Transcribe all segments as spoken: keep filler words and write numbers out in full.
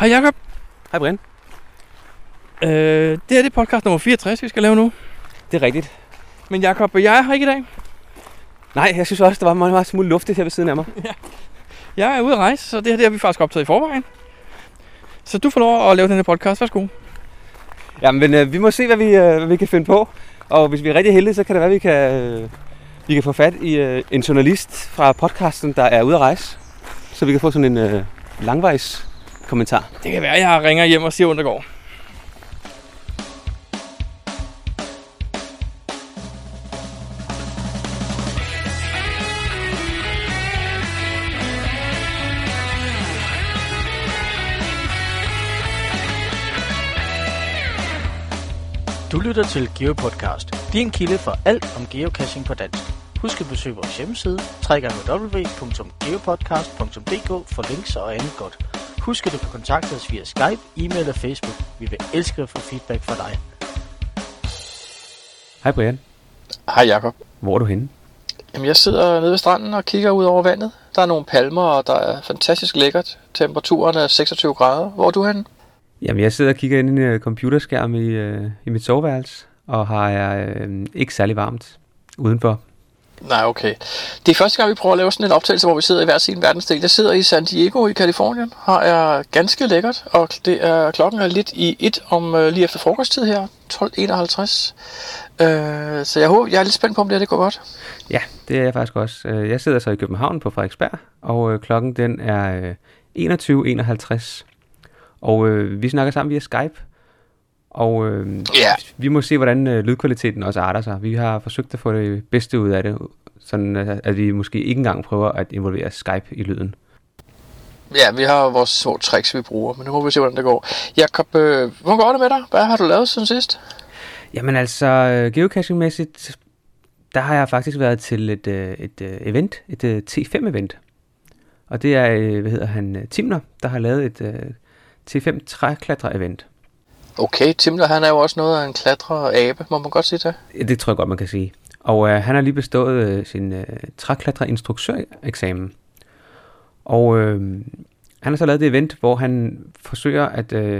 Hej Jakob. Hej Brian. Øh, det her det er podcast nummer fireogtres, vi skal lave nu. Det er rigtigt. Men Jakob og jeg er her ikke i dag. Nej, jeg synes også, der var meget, meget smule luftigt her ved siden af mig. Ja. Jeg er ude at rejse, så det her det har vi faktisk optaget i forvejen. Så du får lov at lave den her podcast. Værsgo. Jamen, men, øh, vi må se, hvad vi, øh, hvad vi kan finde på. Og hvis vi er rigtig heldige, så kan det være, at vi kan, øh, vi kan få fat i øh, en journalist fra podcasten, der er ude at rejse. Så vi kan få sådan en øh, langvejs kommentar. Det kan være, at jeg ringer hjem og siger, hvordan det går. Du lytter til GeoPodcast, din kilde for alt om geocaching på dansk. Husk at besøge vores hjemmeside, w w w punktum geopodcast punktum d k for links og andet godt. Husk at du kan kontakte os via Skype, e-mail og Facebook. Vi vil elske at få feedback fra dig. Hej Brian. Hej Jakob. Hvor er du henne? Jamen jeg sidder nede ved stranden og kigger ud over vandet. Der er nogle palmer, og der er fantastisk lækkert. Temperaturen er seksogtyve grader. Hvor er du henne? Jamen jeg sidder og kigger ind i en uh, computerskærm i, uh, i mit soveværelse, og har jeg uh, ikke særlig varmt udenfor. Nej, okay. Det er første gang, vi prøver at lave sådan en optagelse, hvor vi sidder i hver sin verdensdel. Jeg sidder i San Diego i Californien, har jeg ganske lækkert, og det er klokken er lidt i et om øh, lige efter frokosttid her, tolv enoghalvtreds. Øh, så jeg håber, jeg er lidt spændt på, om det her det går godt. Ja, det er jeg faktisk også. Jeg sidder så i København på Frederiksberg, og øh, klokken den er øh, enogtyve enoghalvtreds. Og øh, vi snakker sammen via Skype, og øh, yeah. vi må se, hvordan øh, lydkvaliteten også arter sig. Vi har forsøgt at få det bedste ud af det, sådan at, at vi måske ikke engang prøver at involvere Skype i lyden. Ja, vi har vores små tricks, vi bruger, men nu må vi se, hvordan det går. Jakob, øh, hvordan går det med dig? Hvad har du lavet siden sidst? Jamen altså, geocaching-mæssigt, der har jeg faktisk været til et, et, et event, et T fem event. Og det er, hvad hedder han, Timler, der har lavet et T fem træklatre-event. Okay, Timler, han er jo også noget af en klatrerabe, må man godt sige det? Det tror jeg godt, man kan sige. Og øh, han har lige bestået øh, sin øh, træklatre-instruktør-eksamen. Og øh, han har så lavet det event, hvor han forsøger at... Øh,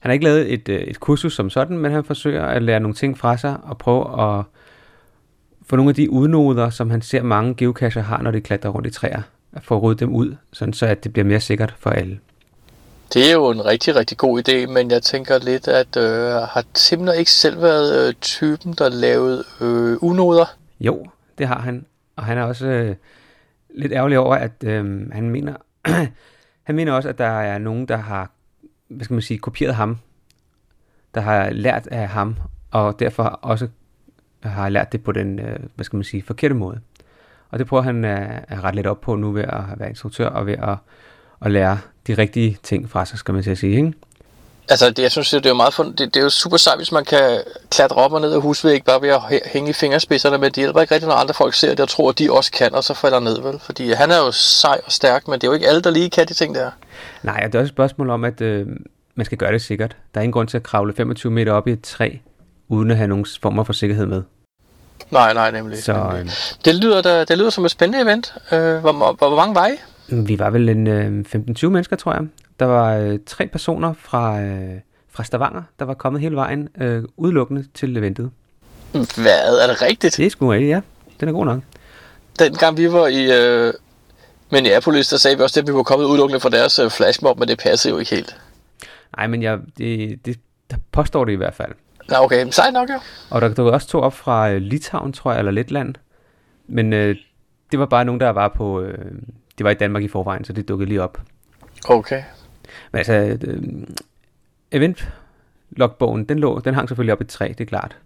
han har ikke lavet et, øh, et kursus som sådan, men han forsøger at lære nogle ting fra sig, og prøve at få nogle af de udnoder, som han ser mange geocacher har, når de klatrer rundt i træer, at få ryddet dem ud, sådan så at det bliver mere sikkert for alle. Det er jo en rigtig, rigtig god idé, men jeg tænker lidt, at øh, har Timler ikke selv været øh, typen, der lavede øh, unoder? Jo, det har han, og han er også øh, lidt ærgerlig over, at øh, han mener, han mener også, at der er nogen, der har, hvad skal man sige, kopieret ham, der har lært af ham, og derfor også har lært det på den, øh, hvad skal man sige, forkerte måde. Og det prøver han øh, at rette lidt op på nu ved at være instruktør og ved at og lære de rigtige ting fra sig, skal man til at sige, ikke? Altså, det, jeg synes, det er jo meget fun- det, det er jo super sejt, hvis man kan klatre op og ned af husvæg, bare ved at hænge i fingerspidserne, men det hjælper ikke rigtigt, når andre folk ser det og tror, at de også kan, og så falder ned, vel? Fordi han er jo sej og stærk, men det er jo ikke alle, der lige kan de ting der. Nej, og det er også et spørgsmål om, at øh, man skal gøre det sikkert. Der er ingen grund til at kravle femogtyve meter op i et træ, uden at have nogen former for sikkerhed med. Nej, nej, nemlig. Så, nemlig. Det, lyder da, det lyder som et spændende event. Øh, hvor, hvor, hvor mange veje? Vi var vel en øh, femten tyve mennesker, tror jeg. Der var øh, tre personer fra, øh, fra Stavanger, der var kommet hele vejen øh, udelukkende til eventet. Hvad? Er det rigtigt? Det er sgu rigtigt, ja. Den er god nok. Dengang vi var i øh, Minneapolis, der sagde vi også, at vi var kommet udelukkende fra deres øh, flashmob, men det passede jo ikke helt. Nej, men jeg, det, det, der påstår det i hvert fald. Nå, okay. Sejt nok, jo. Og der dukkede også to op fra øh, Litauen, tror jeg, eller Letland. Men øh, det var bare nogen, der var på... Øh, Det var i Danmark i forvejen, så det dukkede lige op. Okay. Men altså, event-logbogen, den, lå, den hang selvfølgelig op i et træ, det er klart.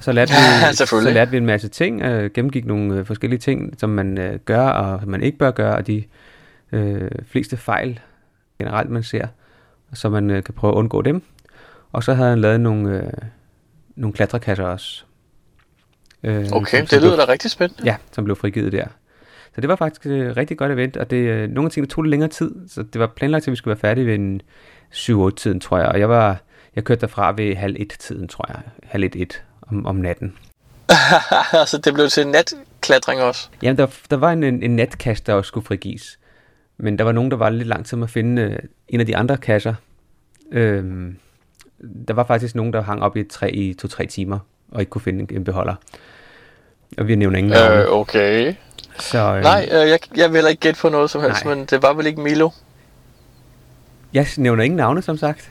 Så lærte vi, så lærte vi en masse ting, øh, gennemgik nogle forskellige ting, som man øh, gør, og man ikke bør gøre, og de øh, fleste fejl generelt, man ser, så man øh, kan prøve at undgå dem. Og så havde han lavet nogle, øh, nogle klatrekasser også. Øh, okay, som, det lyder blev, da rigtig spændende. Ja, som blev frigivet der. Så det var faktisk et rigtig godt event, og det, nogle af tingene tog lidt længere tid, så det var planlagt, at vi skulle være færdige ved en syv otte-tiden, tror jeg. Og jeg, var, jeg kørte derfra ved halv et-tiden, tror jeg. Halv et-et om, om natten. Altså, det blev til en natklatring også? Jamen, der, der var en, en, en natkaster, der også skulle frigives. Men der var nogen, der var lidt lang tid med at finde øh, en af de andre kasser. Øh, der var faktisk nogen, der hang op i et træ i to-tre timer, og ikke kunne finde en, en beholder. Og vi nævner ingen navne. Øh, okay. Så, øh, Nej, øh, jeg, jeg vil heller ikke gætte på noget som helst, nej. Men det var vel ikke Milo? Jeg nævner ingen navne, som sagt.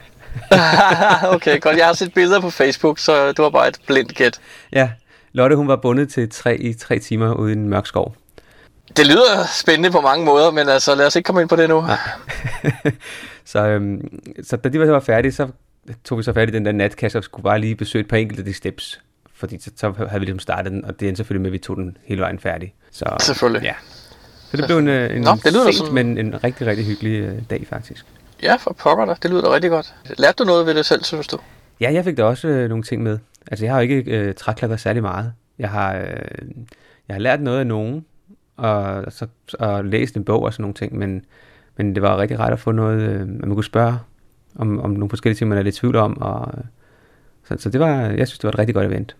Okay, godt. Jeg har set billeder på Facebook, så det var bare et blindt gæt. Ja, Lotte hun var bundet til et træ i tre timer ude i en mørk skov. Det lyder spændende på mange måder, men altså lad os ikke komme ind på det nu. så, øhm, så da de var færdige, så tog vi så færdig den der natkasse og skulle bare lige besøge et par enkelte de steps. Fordi så, så havde vi ligesom startet den, og det endte selvfølgelig med, at vi tog den hele vejen færdig. Så, selvfølgelig. Ja. Så det blev en, en Nå, det sent, sådan... men en rigtig, rigtig hyggelig dag faktisk. Ja, for pokker dig. Det lyder da rigtig godt. Lærte du noget ved det selv, synes du? Ja, jeg fik da også øh, nogle ting med. Altså, jeg har jo ikke øh, træklatret særlig meget. Jeg har, øh, jeg har lært noget af nogen, og, så, og læst en bog og sådan nogle ting, men, men det var rigtig rart at få noget, øh, at man kunne spørge om, om nogle forskellige ting, man er lidt i tvivl om. Og, øh, så så det var, jeg synes, det var et rigtig godt event.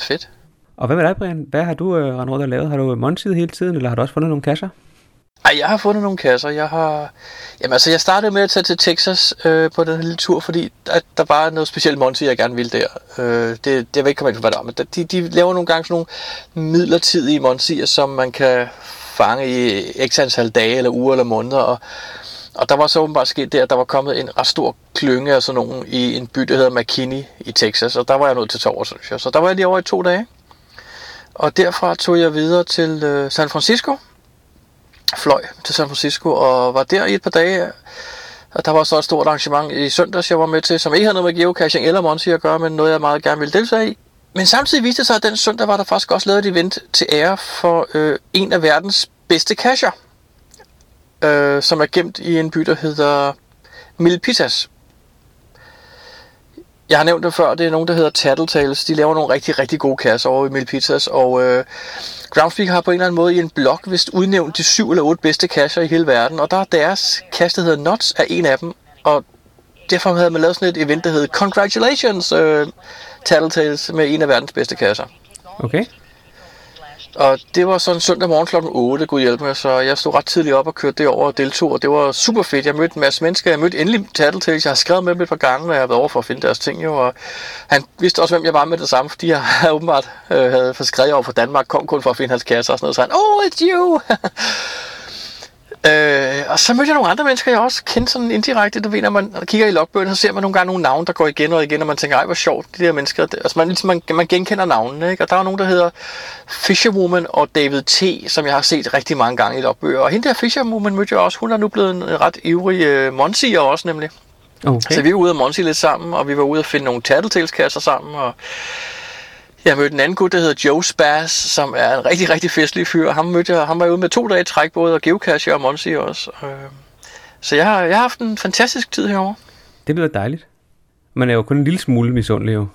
Fedt. Og hvad med dig, Brian? Hvad har du øh, rendt rundt og lavet? Har du mondside hele tiden, eller har du også fundet nogle kasser? Ej, jeg har fundet nogle kasser. Jeg har, jamen altså, jeg startede med at tage til Texas øh, på den her lille tur, fordi der, der var noget specielt monty, jeg gerne ville der. Øh, det, det vil ikke komme ind på, hvad der er, men de, de laver nogle gange sådan nogle midlertidige montyer, som man kan fange i x antal dage, eller uger, eller måneder. Og, og der var så åbenbart sket der, at der var kommet en ret stor klynge af sådan nogen i en by, der hedder McKinney i Texas, og der var jeg nødt til at tage over, synes jeg. Så der var jeg lige over i to dage, og derfra tog jeg videre til øh, San Francisco. Fløj til San Francisco og var der i et par dage, og der var så et stort arrangement i søndags, jeg var med til, som ikke havde noget med geocaching eller monty at gøre, men noget, jeg meget gerne ville deltage i. Men samtidig viste det sig, at den søndag var der faktisk også lavet et event til ære for øh, en af verdens bedste cacher, øh, som er gemt i en by, der hedder Milpitas. Jeg har nævnt det før, det er nogen, der hedder Tattletales. De laver nogle rigtig, rigtig gode kasser over i Milpitas, og øh, Groundspeaker har på en eller anden måde i en blog vist udnævnt de syv eller otte bedste kasser i hele verden, og der er deres kasse, der hedder Nuts, er en af dem, og derfor havde man lavet sådan et event, der hedder Congratulations øh, Tattletales med en af verdens bedste kasser. Okay. Og det var sådan søndag morgen klokken otte, gud hjælp mig, så jeg stod ret tidligt op og kørte derover og deltog, og det var super fedt. Jeg mødte en masse mennesker, jeg mødte endelig Tattletales, jeg har skrevet med dem et par gange, når jeg har været over for at finde deres ting jo, og han vidste også, hvem jeg var med det samme, fordi jeg åbenbart øh, havde forskrevet over for Danmark, kom kun for at finde hans kasser og sådan noget, så han, oh, it's you! Øh, og så mødte jeg nogle andre mennesker, jeg også kendte sådan indirekte. Du ved, når man kigger i logbøgerne, så ser man nogle gange nogle navne, der går igen og igen, og man tænker, ej, hvor sjovt, de der mennesker. Altså, man, ligesom, man, man genkender navnene, ikke? Og der var nogen, der hedder Fisherwoman og David T., som jeg har set rigtig mange gange i logbøger. Og hende der Fisherwoman mødte jeg også. Hun er nu blevet en ret ivrig øh, monsier også, nemlig. Okay. Så vi var ude at monsier lidt sammen, og vi var ude at finde nogle Tattletales-kasser sammen, og... Jeg mødte en anden gut, der hedder Joe Spaz, som er en rigtig, rigtig festlig fyr. Ham mødte jeg, han var ude med to dage træk, både og geocache og monty også. Så jeg har, jeg har haft en fantastisk tid herovre. Det lyder dejligt. Man er jo kun en lille smule misundelig jo.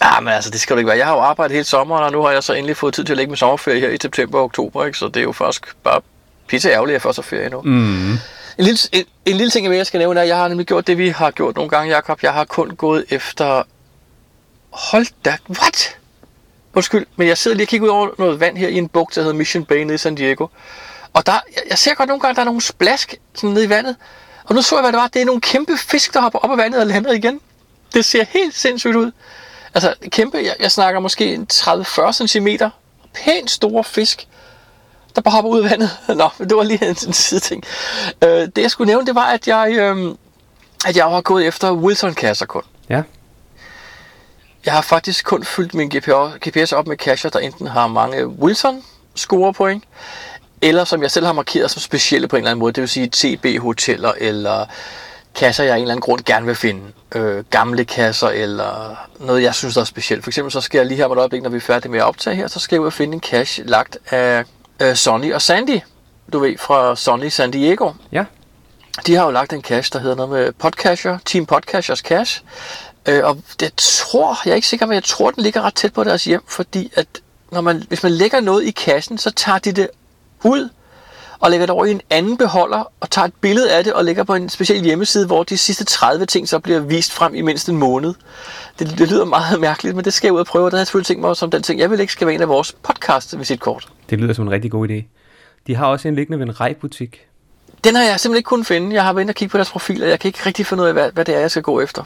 Ah, men altså, det skal jo ikke være. Jeg har jo arbejdet hele sommeren, og nu har jeg så endelig fået tid til at lægge min sommerferie her i september og oktober, ikke? Så det er jo faktisk bare pisse ærgerligt, at jeg først har ferie endnu. Mm. En lille, en, en lille ting, jeg skal nævne, er, at jeg har nemlig gjort det, vi har gjort nogle gange, Jakob. Jeg har kun gået efter... Hold da, what? Undskyld, men jeg sidder lige og kigger ud over noget vand her i en bugt, der hedder Mission Bay nede i San Diego. Og der, jeg ser godt nogle gange, der er nogle splask sådan nede i vandet. Og nu så jeg, hvad det var. Det er nogle kæmpe fisk, der hopper op af vandet og lander igen. Det ser helt sindssygt ud. Altså kæmpe, jeg, jeg snakker måske tredive til fyrre centimeter. Pænt store fisk, der bare hopper ud af vandet. Nå, det var lige en, en side ting. Øh, det jeg skulle nævne, det var, at jeg, øh, at jeg var gået efter Wilson-kasser kun. Ja. Jeg har faktisk kun fyldt min G P S op med cacher, der enten har mange Wilson-scorepoint, eller som jeg selv har markeret som specielle på en eller anden måde, det vil sige T B-hoteller, eller kasser, jeg af en eller anden grund gerne vil finde. Øh, gamle kasser, eller noget, jeg synes, der er specielt. For eksempel så skal jeg lige her med et øjeblik, når vi er færdige med at optage her, så skal jeg ud og finde en cache lagt af øh, Sonny og Sandy. Du ved, fra Sonny San Diego. Ja. De har jo lagt en cache, der hedder noget med Podcasher, Team Podcash'ers cache. Øh, og det tror, jeg er ikke sikker, men jeg tror, den ligger ret tæt på deres hjem, fordi at når man, hvis man lægger noget i kassen, så tager de det ud og lægger det over i en anden beholder og tager et billede af det og lægger på en speciel hjemmeside, hvor de sidste tredive ting så bliver vist frem i mindst en måned. Det, det lyder meget mærkeligt, men det skal jeg ud og prøve, og der har jeg selvfølgelig tænkt mig som den ting, jeg vil ikke skal være en af vores podcast-visitkort. Det lyder som en rigtig god idé. De har også en liggende ved en rejbutik. Den har jeg simpelthen ikke kunnet finde. Jeg har været inde og kigge på deres profil, og jeg kan ikke rigtig finde ud af, hvad, hvad det er, jeg skal gå efter.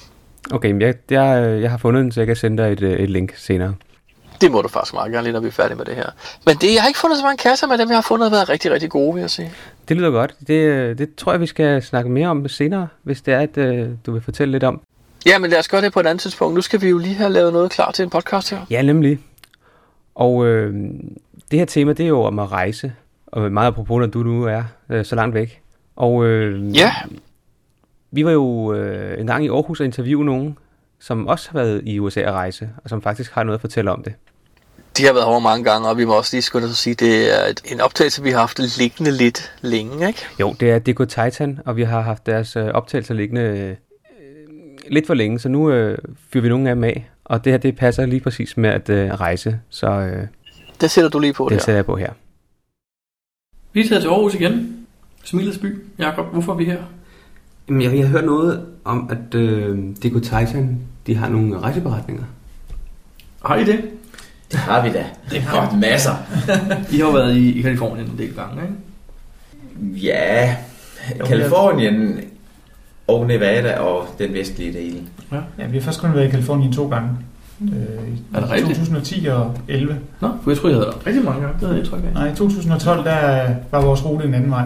Okay, men jeg, jeg, jeg har fundet den, så jeg kan sende dig et, et link senere. Det må du faktisk meget gerne, lige når vi er færdige med det her. Men det, jeg har ikke fundet så mange kasser, men dem jeg har fundet har været rigtig, rigtig gode, vil jeg sige. Det lyder godt. Det, det tror jeg, vi skal snakke mere om senere, hvis det er, at øh, du vil fortælle lidt om. Ja, men lad os gøre det på et andet tidspunkt. Nu skal vi jo lige have lavet noget klar til en podcast her. Ja, nemlig. Og øh, det her tema, det er jo om at rejse. Og meget apropos, når du nu er øh, så langt væk. Og øh, ja. Vi var jo øh, en gang i Aarhus og interviewe nogen, som også har været i U S A at rejse, og som faktisk har noget at fortælle om det. De har været over mange gange, og vi må også lige skynde os at sige, at det er en optagelse, vi har haft liggende lidt længe, ikke? Jo, det er D K Titan, og vi har haft deres øh, optagelser liggende øh, lidt for længe, så nu øh, fyrer vi nogle af dem af, og det her, det passer lige præcis med at øh, rejse, så øh, det sætter du lige på det her. Det sætter jeg på her. Vi er taget til Aarhus igen. Smilets by. Jakob, hvorfor er vi her? Jamen, jeg, jeg har hørt noget om, at øh, D K Titan, de har nogle rejseberetninger. Har I det? Det har vi da. Det er godt masser. I har været i, i Kalifornien en del gange, ikke? Ja, Kalifornien og Nevada og den vestlige del. Ja, ja, vi har først kun været i Kalifornien to gange. Øh, er det rigtigt? to tusind og ti og elleve. Nå, for jeg tror, jeg havde rigtig mange gange. Det havde jeg ikke. Nej, i to tusind og tolv, der var vores rute en anden vej.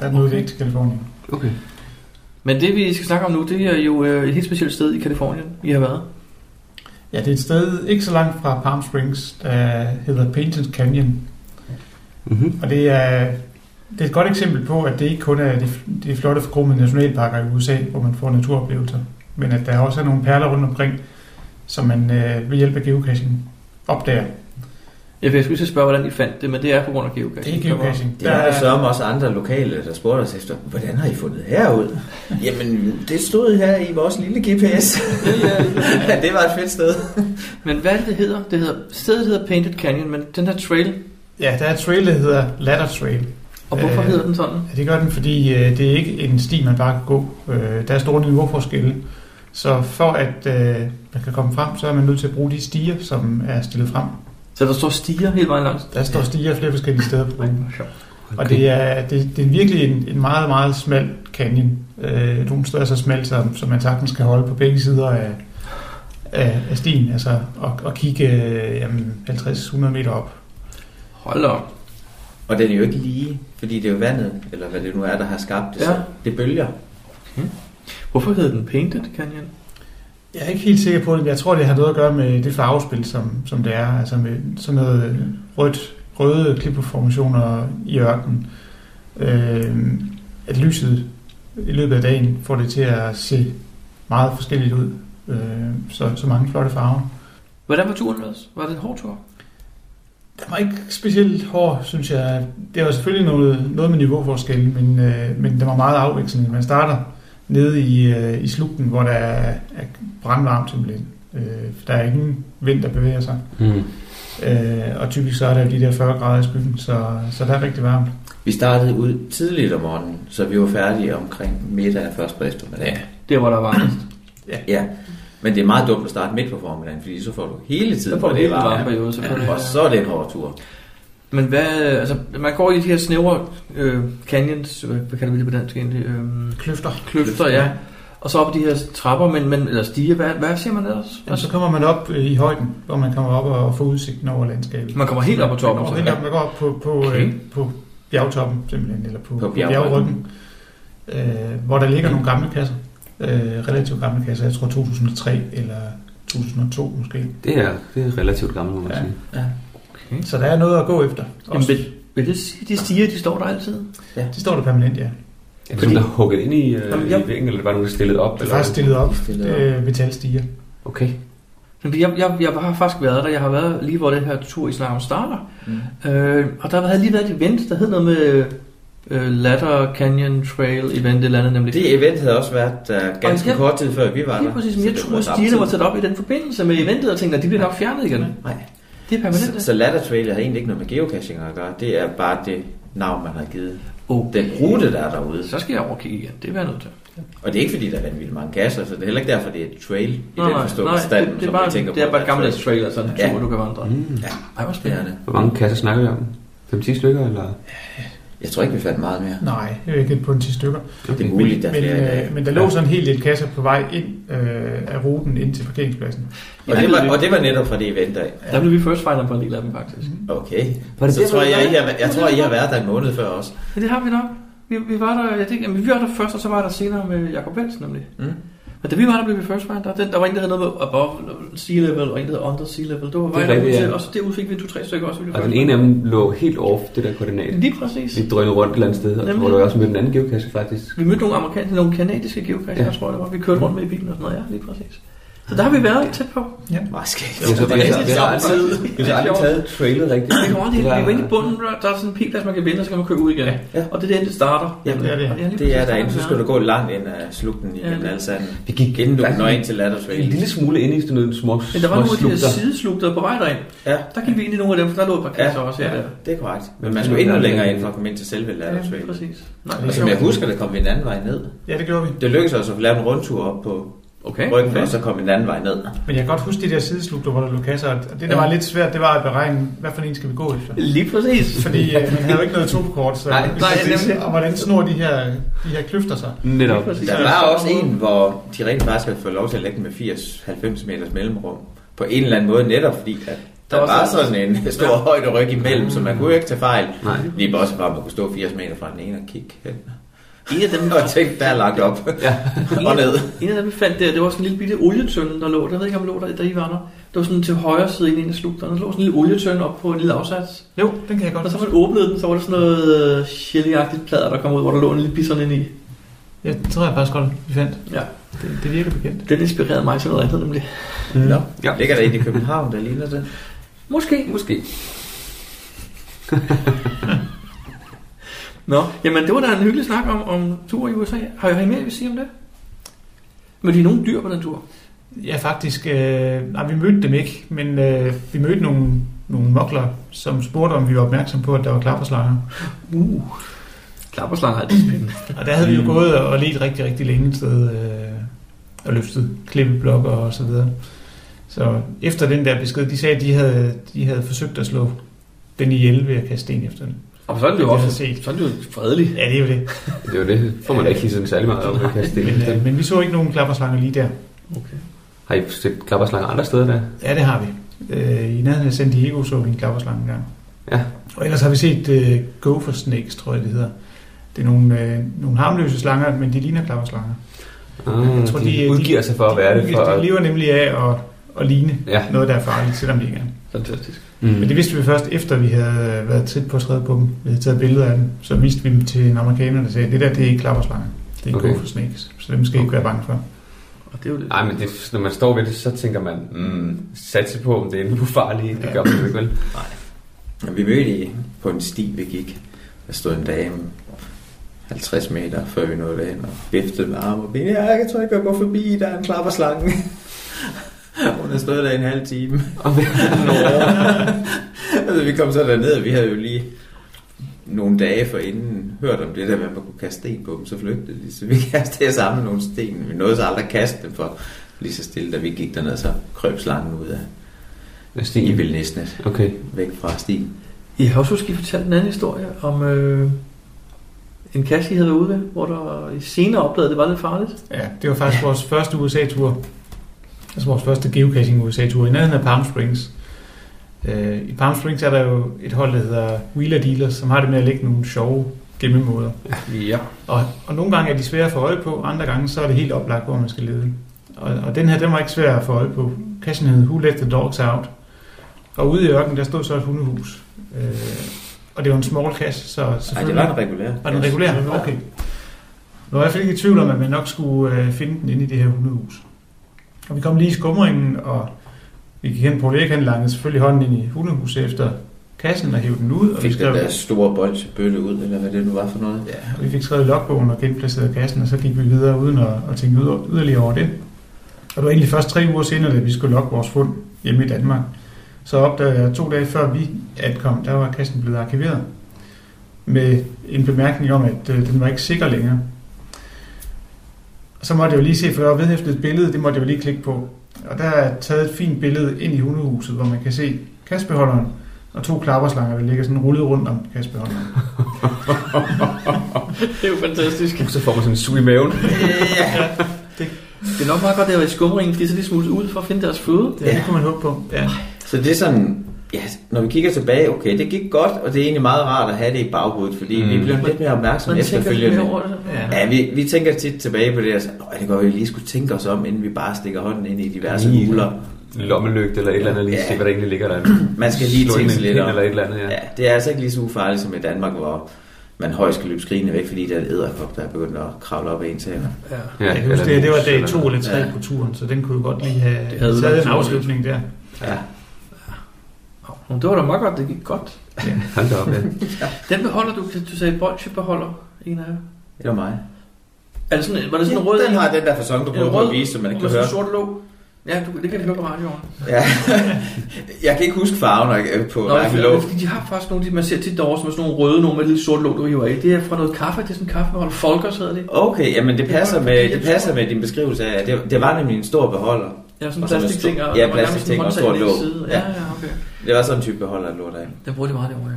Der er noget okay. Væk til Kalifornien. Okay. Men det, vi skal snakke om nu, det er jo et helt specielt sted i Kalifornien, I har været. Ja, det er et sted ikke så langt fra Palm Springs, der hedder Painted Canyon. Mm-hmm. Og det er, det er et godt eksempel på, at det ikke kun er de, de flotte forgrummede nationalparker i U S A, hvor man får naturoplevelser, men at der også er nogle perler rundt omkring, som man øh, ved hjælp af geocaching opdager. Ja, jeg skulle lige spørge, hvordan I fandt det, men det er på grund af geocaching. Det er geocaching. Der er så også andre lokale, der spurgte os efter, hvordan har I fundet herud? Jamen, det stod her i vores lille G P S. Ja, det var et fedt sted. Men hvad det hedder? Det hedder, stedet hedder Painted Canyon, men den her trail? Ja, der er et trail, der hedder Ladder Trail. Og hvorfor øh, hedder den sådan? Ja, det gør den, fordi øh, det er ikke en sti, man bare kan gå. Øh, der er store niveauforskelle. Så for at øh, man kan komme frem, så er man nødt til at bruge de stier, som er stillet frem. Så der står stiger hele vejen langs? Der står stiger flere forskellige steder på ruten. Og det er, det, det er virkelig en, en meget, meget smal canyon. Øh, nogle steder er så smalt, som, som man sagtens skal holde på begge sider af, af, af stien. Altså, og, og kigge jamen, halvtreds til hundrede meter op. Hold op. Og den er jo ikke lige, fordi det er jo vandet, eller hvad det nu er, der har skabt det. Ja. Det bølger. Okay. Hvorfor hedder den Painted Canyon? Jeg er ikke helt sikker på det, men jeg tror, det har noget at gøre med det farvespil, som, som det er. Altså med sådan noget rødt, røde klippeformationer i ørkenen. Øh, at lyset i løbet af dagen får det til at se meget forskelligt ud. Øh, så, så mange flotte farver. Hvordan var turen med? Var det en hård tur? Den var ikke specielt hård, synes jeg. Det var selvfølgelig noget, noget med niveauforskelle, men, øh, men den var meget afvekslende. Man starter nede i, øh, i slugten, hvor der er, er brandvarmt simpelthen. Øh, der er ingen vind, der bevæger sig. Mm. Øh, og typisk så er der jo de der fyrre grader i skyggen, så, så der er rigtig varmt. Vi startede ud tidligt om morgenen, så vi var færdige omkring middag først på eftermiddagen. Ja, det var der varmest. Ja. Ja. Men det er meget dumt at starte midt på formiddagen, fordi så får du hele tiden på det varme periode. Ja, og så er det en hård tur. Men hvad, altså, man går i de her snævre øh, canyons, hvad kalder vi det på dansk egentlig? Øh, kløfter. Kløfter, ja. Og så op de her trapper, men, men, eller stiger, hvad, hvad ser man ellers? Jamen, så kommer man op øh, i højden, hvor man kommer op og får udsigten over landskabet. Man kommer helt op på toppen? Man går helt op, man går op på, på, okay. øh, på bjergtoppen, simpelthen, eller på, på bjergryggen, øh, hvor der ligger nogle gamle kasser, øh, relativt gamle kasser, jeg tror to tusind og tre eller to tusind og to måske. Det er, det er relativt gammelt, må man sige. Ja. Okay. Så der er noget at gå efter. Jamen, vil, vil det sige, de stiger, de står der altid? Ja, de står der permanent, ja. Er det nogen, der hugget ind i, øh, Jamen, ja. i væggen, eller var nogen, der stillet op? Det er faktisk stillet op. Øh, metalstiger. Okay. Jeg, jeg, jeg har faktisk været der. Jeg har været lige, hvor den her tur i Slaven starter. Mm. Øh, og der havde lige været et event, der hed noget med øh, Ladder Canyon Trail Event eller andet nemlig. Det event havde også været øh, ganske jeg, kort tid før, vi var der. Det er præcis, men jeg troede, stigerne var taget op i den forbindelse med eventet, og tænkte, at de bliver nok fjernet igen. Nej. Så, så Ladder Trail har egentlig ikke noget med geocaching at gøre. Det er bare det navn, man har givet. Okay. Den rute, der er derude. Så skal jeg overkigge igen. Det er jeg nødt til. Ja. Og det er ikke fordi, der er vanvittigt mange kasser, så det er heller ikke derfor, det er et trail i nej, den forstående stand, det, det som bare, jeg tænker på. Det er bare et gammeldags trail, altså en ja. tur, du kan vandre. Mm. Ja. Ej, hvor spændende. Hvor mange kasser snakker vi om? femti stykker, eller? Jeg tror ikke, vi fandt meget mere. Nej, jeg vil ikke på en ti stykker. Det er muligt, der men, flere, øh, men der lå sådan en hel del kasser på vej ind øh, af ruten ind til parkeringspladsen. Og, ja, det var, og det var netop fra det event af. Ja. Der blev vi first finder på en del af dem, faktisk. Okay. Det så det, tror jeg, jeg, jeg, jeg tror, I har været der en måned før også. Ja, det har vi nok. Vi, vi var der, jeg tænkte, jamen, vi var der først, og så var der senere med Jacob Vels, nemlig. Mm. Men da vi var der, blev vi first finder. Der, der var en, der havde noget med above sea level, og en, der under sea level. Det var det der, rigtig, ja. Og så derud fik vi to-tre stykker også. Og den ene af dem lå helt off, det der koordinat. Lige præcis. Vi drønede rundt et eller andet sted, og nemlig. Så var der også med den anden geocache, faktisk. Vi mødte nogle amerikanske, nogle kanadiske geocacher, ja. Jeg tror det var. Vi kørte rundt med i bilen og sådan noget, ja, lige præcis. Så der har vi været tæt på. Ja, meget skægt. Vi har aldrig taget trailet rigtigt. Vi var inde i bunden, der er sådan en p-plads, man kan vinde, og så kan man køre ud igen. Ja. Og det er der, det starter. Jamen, ja, det er det. Det er derinde, så skal du gå langt ind af slugten igennem alle sanden. Vi gik inden du når ind til Ladder Trail. En lille smule ind i sådan nogle små slugter. Men der var nogle af de her sideslugter på vej derind. Ja. Der gik vi ind i nogle af dem, for der lå et par kasser også. Ja, det er korrekt. Men man skulle endnu længere ind for at komme ind til selve Ladder Trail. Præcis. Og som jeg husker, der kom vi en anden vej ned. Ja, det gjorde vi. Det lykkedes os at lave en rundtur op på Okay. Ryggen, okay. Og så kom en anden vej ned. Men jeg kan godt huske de der sideslugter, hvor der lå kasser, og det, der ja. var lidt svært, det var at beregne, hvad for en skal vi gå efter. Lige præcis. Fordi øh, man havde jo ikke noget topkort, så nej, nej, og hvordan snor de her, de her kløfter sig. Netop. Der var også en, hvor de rent faktisk havde fået lov til at lægge med firs til halvfems meters mellemrum, på en eller anden måde, netop fordi at der, der var sådan en stor ja. højde ryg imellem, så man kunne jo ikke tage fejl. Nej. Lige også bare, at man kunne stå firs meter fra den ene og kigge hen. En af dem, der tænkte, der er lagt op ja. og ned. En af dem, vi fandt der, det var sådan en lille bitte olietønde, der lå. Jeg ved ikke, om der lå der, der I var der. Det var sådan til højre side inde i en af slugterne. Der lå sådan en lille olietønde op på en lille afsats. Jo, den kan jeg godt. Og så man åbnede den, så var der sådan noget chili-agtigt plader, der kom ud, hvor der lå en lille bison inde i. Ja, det tror jeg faktisk godt, vi fandt. Ja. Det, det virker bekendt. Den inspirerede mig til noget andet, nemlig. Mm. No. Ja. Ligger der inde i København, der ligner den? Måske. Måske. Nå, jamen det var da en hyggelig snak om, om tur i U S A. Har jeg mere, jeg vil sige om det? Mødte I nogle dyr på den tur? Ja, faktisk. Øh, nej, vi mødte dem ikke, men øh, vi mødte nogle, nogle mokler, som spurgte, om vi var opmærksomme på, at der var klapperslanger. Uh, klapperslanger er det spændende. Og der havde vi jo gået og ledt rigtig, rigtig længe et sted, øh, og løftet klippeblokker og så videre. Så efter den der besked, de sagde, at de havde, de havde forsøgt at slå den ihjel ved at kaste sten efter den. Og så er det jo også set. Så er det jo fredeligt. Ja, det er jo det. Det er jo det. Får man da ikke lige sådan særlig meget op at kaste det. Men, øh, men vi så ikke nogen klapperslanger lige der. Okay. Har I set klapperslanger andre steder der? Ja, det har vi. Øh, I nærheden af San Diego så vi en klapperslange engang. Ja. Og ellers har vi set øh, gopher snakes, tror jeg det hedder. Det er nogle, øh, nogle harmløse slanger, men de ligner klapperslanger. Ah, jeg tror, de, de udgiver de, sig for at være de, det. For... De lever nemlig af at, at ligne ja. noget, der er farligt, selvom de ikke er. Fantastisk. Mm. Men det vidste vi først efter vi havde været tæt på at træde på dem. Vi havde taget billeder af dem. Så viste vi dem til en amerikaner, der sagde, det der det er ikke klapperslanger. Det er okay. Gopher snakes. Så dem skal okay. ikke være bange for. Og det er jo det. Nej, men det, når man står ved det, så tænker man mm, satse på om det er endnu farligt. Det ja. gør man jo ikke vel. Nej. Vi mødte på en sti vi gik. Der stod en dame halvtreds meter før vi nåede derhen og viftede med arm og ben. Ja, jeg tror ikke jeg går forbi, der er en klapperslange. Hun havde stået der en halv time. Altså vi kom så derned, og vi havde jo lige nogle dage forinden hørt om det der, man kunne kaste sten på dem, så flygtede de. Så vi kastede sammen nogle sten. Vi nåede så aldrig at kaste dem, for lige så stille, da vi gik derned, så krøb slangen ud af stien. I ville næsten okay. væk fra stien. I har også husket fortalt en anden historie om øh, en kasse, I havde været ude ved, hvor der senere opdagede, det var lidt farligt. Ja, det var faktisk vores første U S A-tur. Altså vores første geocaching U S A-tur i nærheden af Palm Springs. Øh, I Palm Springs er der jo et hold, der hedder Wheeler Dealers, som har det med at lægge nogle sjove gemmemåder. Ja. Og, og nogle gange er de svære at få øje på, andre gange så er det helt oplagt, hvor man skal lede. Og, og den her, den var ikke svær at få øje på. Cachen hed Who Let The Dogs Out. Og ude i ørkenen, der stod så et hundehus. Øh, og det var en small cache, så selvfølgelig... Ej, det var den regulær. Var den regulær? Okay. Nå, jeg er i hvert fald ikke i tvivl om, at man nok skulle øh, finde den inde i det her hundehus. Og vi kom lige i skumringen, og vi gik hen på lægekanden, langede selvfølgelig hånden ind i hundehuset efter kassen og hævde den ud. Og fik vi skrev, den der store boldsebøtte ud, eller hvad det nu var for noget? Ja, og vi fik skrevet logbogen og genplaceret kassen, og så gik vi videre uden at, at tænke yderligere over det. Og det var egentlig først tre uger senere, da vi skulle logge vores fund hjemme i Danmark. Så opdagede jeg to dage før vi ankom, der var kassen blevet arkiveret. Med en bemærkning om, at den var ikke sikker længere. Så måtte jeg jo lige se, for der var vedhæftet et billede, det måtte jeg jo lige klikke på. Og der er taget et fint billede ind i hundehuset, hvor man kan se kastebeholderen, og to klapperslanger, der ligger sådan rullet rundt om Kasper. Det er jo fantastisk. Så får man sådan en sug i maven. Ja, det, det er nok meget godt, det har været i skumringen, fordi så de smutter ud for at finde deres føde. Ja. Det kunne man håbe på. Ja. Så det er sådan... Ja, når vi kigger tilbage, okay, det gik godt, og det er egentlig meget rart at have det i baghovedet, fordi mm. vi bliver lidt mere opmærksomme efterfølgende. Ja, ja vi, vi tænker tit tilbage på det, altså, nå, det går jo lige skulle tænke os om, inden vi bare stikker hånden ind i diverse huler. Lommelygte eller et eller andet, lige ja. Se, hvad der egentlig ligger der. Man skal lige tænke lidt om. Eller et eller andet, ja. Ja, det er altså ikke lige så ufarligt som i Danmark, hvor man højst skal løbe skrigende væk, fordi der er et edderkop, der er begyndt at kravle op af en tæller. Ja, ja, jeg husker det, det var dag to eller tre ja. På turen, så den kunne jo godt lige have taget en afslutning der. Ja. Det var da meget godt, det gik godt. Ja, hold da op, ja. Den beholder du, du sagde bolsjebeholder, en af jer. Det var mig. Er det sådan, var det sådan en rød? Den har den der fasong, du prøver at vise, som man ikke kan høre. Sort låg. Ja, du, det kan vi høre på radioen. Ja. Jeg kan ikke huske farven på hverken låg. De har faktisk nogle, de, man ser tit derovre, som er sådan nogle røde, nogle med lidt sort låg, du hiver af. Det er fra noget kaffe, det er sådan en kaffebeholder. Folkers hedder det. Okay, jamen det passer, det med, det passer med din beskrivelse af, det, det var nemlig en stor beholder. Ja, sådan en plastikting og, ja, plastik og stor låg. Ja, ja, okay. Det var sådan en type beholder af lort af. Den bruger de meget derovre, ja.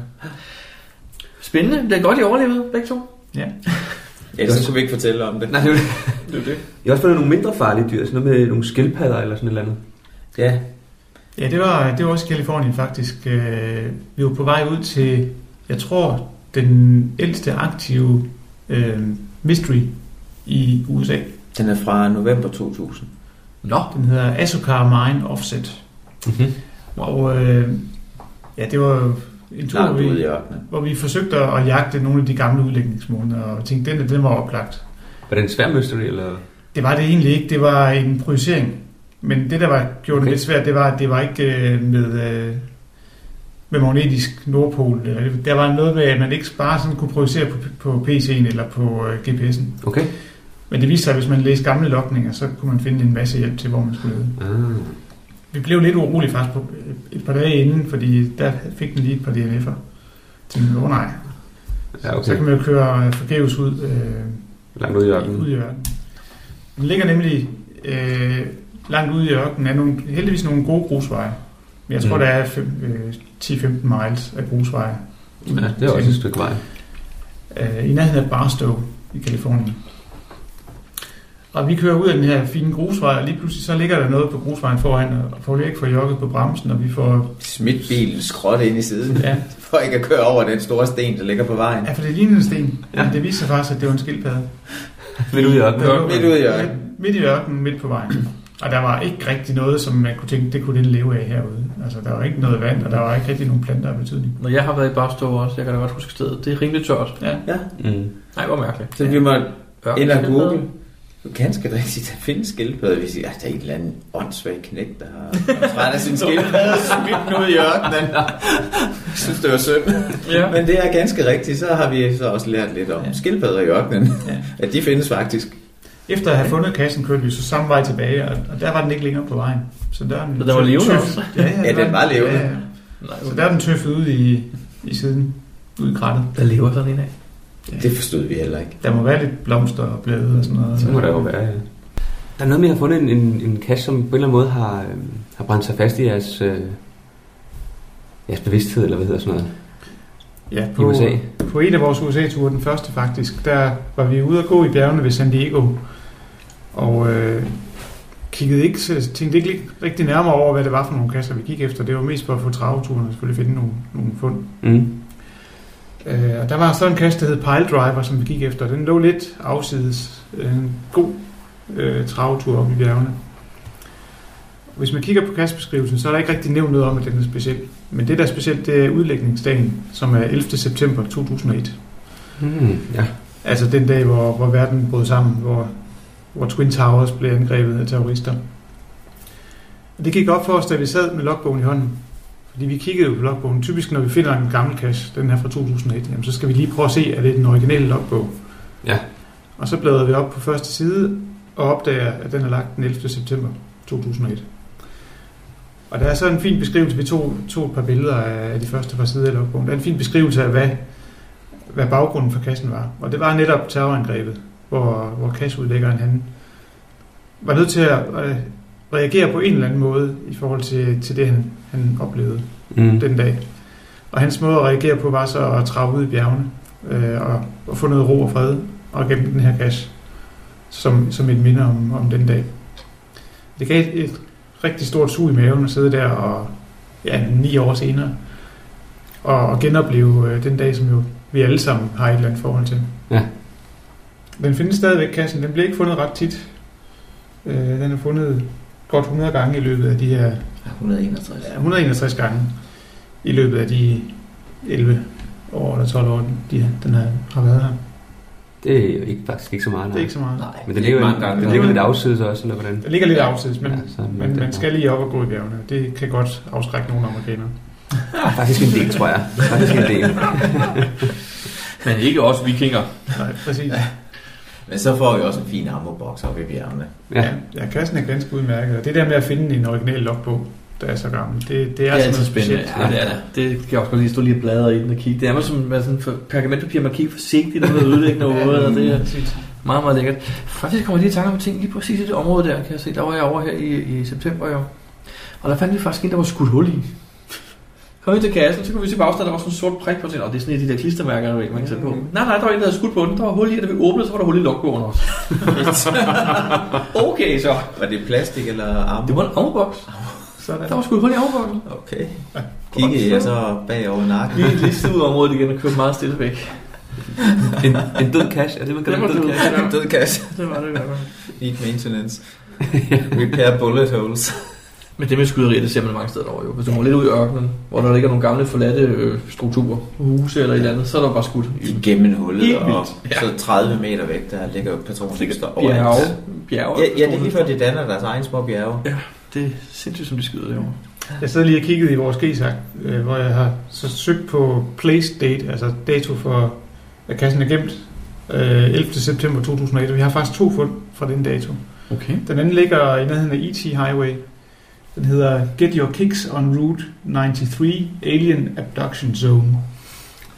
Spændende. Det er godt, I overlevede, begge to. Ja. Ja, så kunne vi ikke fortælle om det. Nej, det er det. Det. Jeg har også fundet nogle mindre farlige dyr, sådan noget med nogle skildpadder eller sådan et eller andet. Ja. Ja, det var, det var også Californien faktisk. Vi var på vej ud til, jeg tror, den ældste aktive øh, mystery i U S A. Den er fra november to tusind. Nå. Den hedder Asuka Mine Offset. Mhm. Og øh, ja, det var en tur, hvor vi, hvor vi forsøgte at jagte nogle af de gamle udlægningsmåneder, og tænkte, den, den var oplagt. Var det en svær mystery, eller? Det var det egentlig ikke. Det var en projicering. Men det, der var, gjorde okay. det lidt svært, det var, at det var ikke øh, med, øh, med magnetisk nordpol. Der var noget med, at man ikke bare sådan kunne projicere på, på P C'en eller på øh, G P S'en. Okay. Men det viste sig, at hvis man læste gamle logninger, så kunne man finde en masse hjælp til, hvor man skulle lede. Mm. Vi blev lidt urolige faktisk på et par dage inden, fordi der fik den lige et par D N F'er. Tænkte, åh nej. Ja, okay. Så kan man jo køre forgæves ud, øh, langt ud i ørkenen. Ud i ørkenen. Den ligger nemlig øh, langt ude i ørkenen. Er nogle, heldigvis nogle gode grusveje. Men jeg tror, mm. der er fem, øh, ti til femten miles af grusveje. Ja, det er også et stykke vej. Øh, I nærheden af Barstow i Californien. Og vi kører ud af den her fine grusvej, og lige pludselig så ligger der noget på grusvejen foran, og får ikke få jokket på bremsen, og vi får... smidt bilen skråt ind i siden, ja. For ikke at køre over den store sten, der ligger på vejen. Ja, for det ligner en sten, ja. Men det viser sig faktisk, at det var en skildpadde. Midt ude i ørkenen. Midt ude i ørkenen. Midt i ørkenen, midt på vejen. Og der var ikke rigtig noget, som man kunne tænke, det kunne den leve af herude. Altså, der var ikke noget vand, og der var ikke rigtig nogen planter af betydning. Når jeg har været i Barstow også, jeg kan da godt huske stedet, det er rimelig tørt. Ja. Ja. Mm. Nej, hvor mærkeligt. Så vi må ind og google. Du kan sgu da ikke sige, der findes skildpadder. Vi siger, at der er et eller andet åndssvagt knægt, der har trænet sin skildpadder og smidt den ud i ørkenen. Jeg synes, det var synd. Ja. Men det er ganske rigtigt. Så har vi så også lært lidt om ja. Skildpadder i ørkenen. Ja. At de findes faktisk. Efter at have fundet kassen, kørte vi så samme vej tilbage, og der var den ikke længere på vejen. Så der var den, der var levende også. Ja, ja, ja, den var levende. Ja, ja. Så der er den tøffet ud i, i siden, ud i krattet. Der lever sådan en af. Ja. Det forstod vi heller ikke. Der må være lidt blomster og blade og sådan noget. Det må der jo være, ja. Der er noget med, at jeg har fundet en, en, en kasse, som på en eller anden måde har, øh, har brændt sig fast i jeres, øh, jeres bevidsthed, eller hvad hedder sådan noget. Ja, på, U S A. På en af vores U S A-ture, den første faktisk, der var vi ude at gå i bjergene ved San Diego, og øh, kiggede ikke, tænkte ikke rigtig nærmere over, hvad det var for nogle kasser, vi gik efter. Det var mest for at få traveturen og selvfølgelig finde nogle, nogle fund. Mm. Uh, og der var sådan en kasse, der hed Piledriver, som vi gik efter. Den lå lidt afsides. En god uh, travetur op i bjergene. Hvis man kigger på kassebeskrivelsen, så er der ikke rigtig nævnt noget om, at den er speciel. Men det, der er specielt, det er udlægningsdagen, som er ellevte september to tusind og et. Hmm, ja. Altså den dag, hvor, hvor verden brød sammen, hvor, hvor Twin Towers blev angrebet af terrorister. Og det gik op for os, da vi sad med logbogen i hånden. Fordi vi kiggede jo på logbogen. Typisk når vi finder en gammel kasse, den her fra to tusind og et, jamen, så skal vi lige prøve at se, er det den originale logbog. Ja. Og så bladrede vi op på første side og opdager, at den er lagt den ellevte september to tusind og et. Og der er så en fin beskrivelse, vi tog, tog et par billeder af de første par sider af logbogen. Der er en fin beskrivelse af, hvad, hvad baggrunden for kassen var. Og det var netop terrorangrebet, hvor, hvor kasseudlæggeren han var nødt til at... Øh, reagerer på en eller anden måde i forhold til, til det, han, han oplevede mm. den dag. Og hans måde at reagere på var så at trave ud i bjergene øh, og, og få noget ro og fred og gemme den her cache som, som et minde om, om den dag. Det gav et, et rigtig stort sug i maven at sidde der og ja, ni år senere og, og genopleve øh, den dag, som jo vi alle sammen har et eller andet forhold til. Ja. Den findes stadigvæk, kassen. Den bliver ikke fundet ret tit. Øh, den er fundet godt hundrede gange i løbet af de her... hundrede og enogtres Ja, hundrede og enogtres gange i løbet af de elleve år eller tolv år, de, den her, har været her. Det er jo ikke, faktisk ikke så meget. Nej. Det er ikke så meget. Nej, men den ligger jo mange gange. Den ligger lidt afsides også, eller hvordan? Den ligger lidt afsides, men, ja, men man skal lige op og gå i bjergene. Det kan godt afskrække nogle amerikanere. Ja, faktisk en del, tror jeg. Faktisk en del. Men ikke også vikinger. Nej, præcis. Ja. Men så får vi også en fin ammo-boks oppe i bjergene. Ja, ja, kassen er ganske udmærket. Og det der med at finde en original logbog, der er så gammel, det, det er, det er sådan noget specielt. Ja, det er det. Det kan jeg også godt lige stå lige og bladre i den og kigge. Det er som med sådan en pergamentpapir, man kigger forsigtigt og udlægge noget, og det er meget, meget lækkert. Faktisk kommer jeg lige i tanke om ting lige præcis i det område der, kan jeg se. Der var jeg over her i, i september i år, og der fandt vi faktisk en, der var skudt hul i. Kom ind til kassen, så kunne vi se på afstand, der var sådan en sort prik på den, og det er sådan et af de der klistermærker, man kan sætte på. Mm. Nej, nej, der var en, der havde skudt på den, der var hul i, og da vi åbnede, så var der hul i logbogen også. Okay, så. Var det plastik eller armboks? Det var en armboks. Sådan. Der var sgu et hul i armboksen. Okay. Kiggede jeg så bagover nakken. Vi er lige siddet ud af området igen og købte meget stille væk. en, en død cash, er det man kalder en død cash? En død cash. Det var det, det var. Need maintenance. Repair bullet holes. Men det med skyderier, det ser man mange steder over jo. Hvis du går lidt ud i ørkenen, hvor der ligger nogle gamle forladte øh, strukturer, huse eller et eller andet, så er der bare skudt. Igennem hullet, og ja. Så tredive meter væk, der ligger jo patroner, der står overalt. Bjerge. Bjerge. Ja, ja, det er lige før, de danner deres egen små bjerge. Ja, det er sindssygt, som de skyder derovre. Jeg sad lige og kiggede i vores g-sak, øh, hvor jeg har så søgt på place date, altså dato for, at kassen er gemt, øh, ellevte september to tusind og et. Vi har faktisk to fund fra den dato. Okay. Den anden ligger i nærheden af E T Highway. Den hedder Get Your Kicks on Route niogtres Alien Abduction Zone.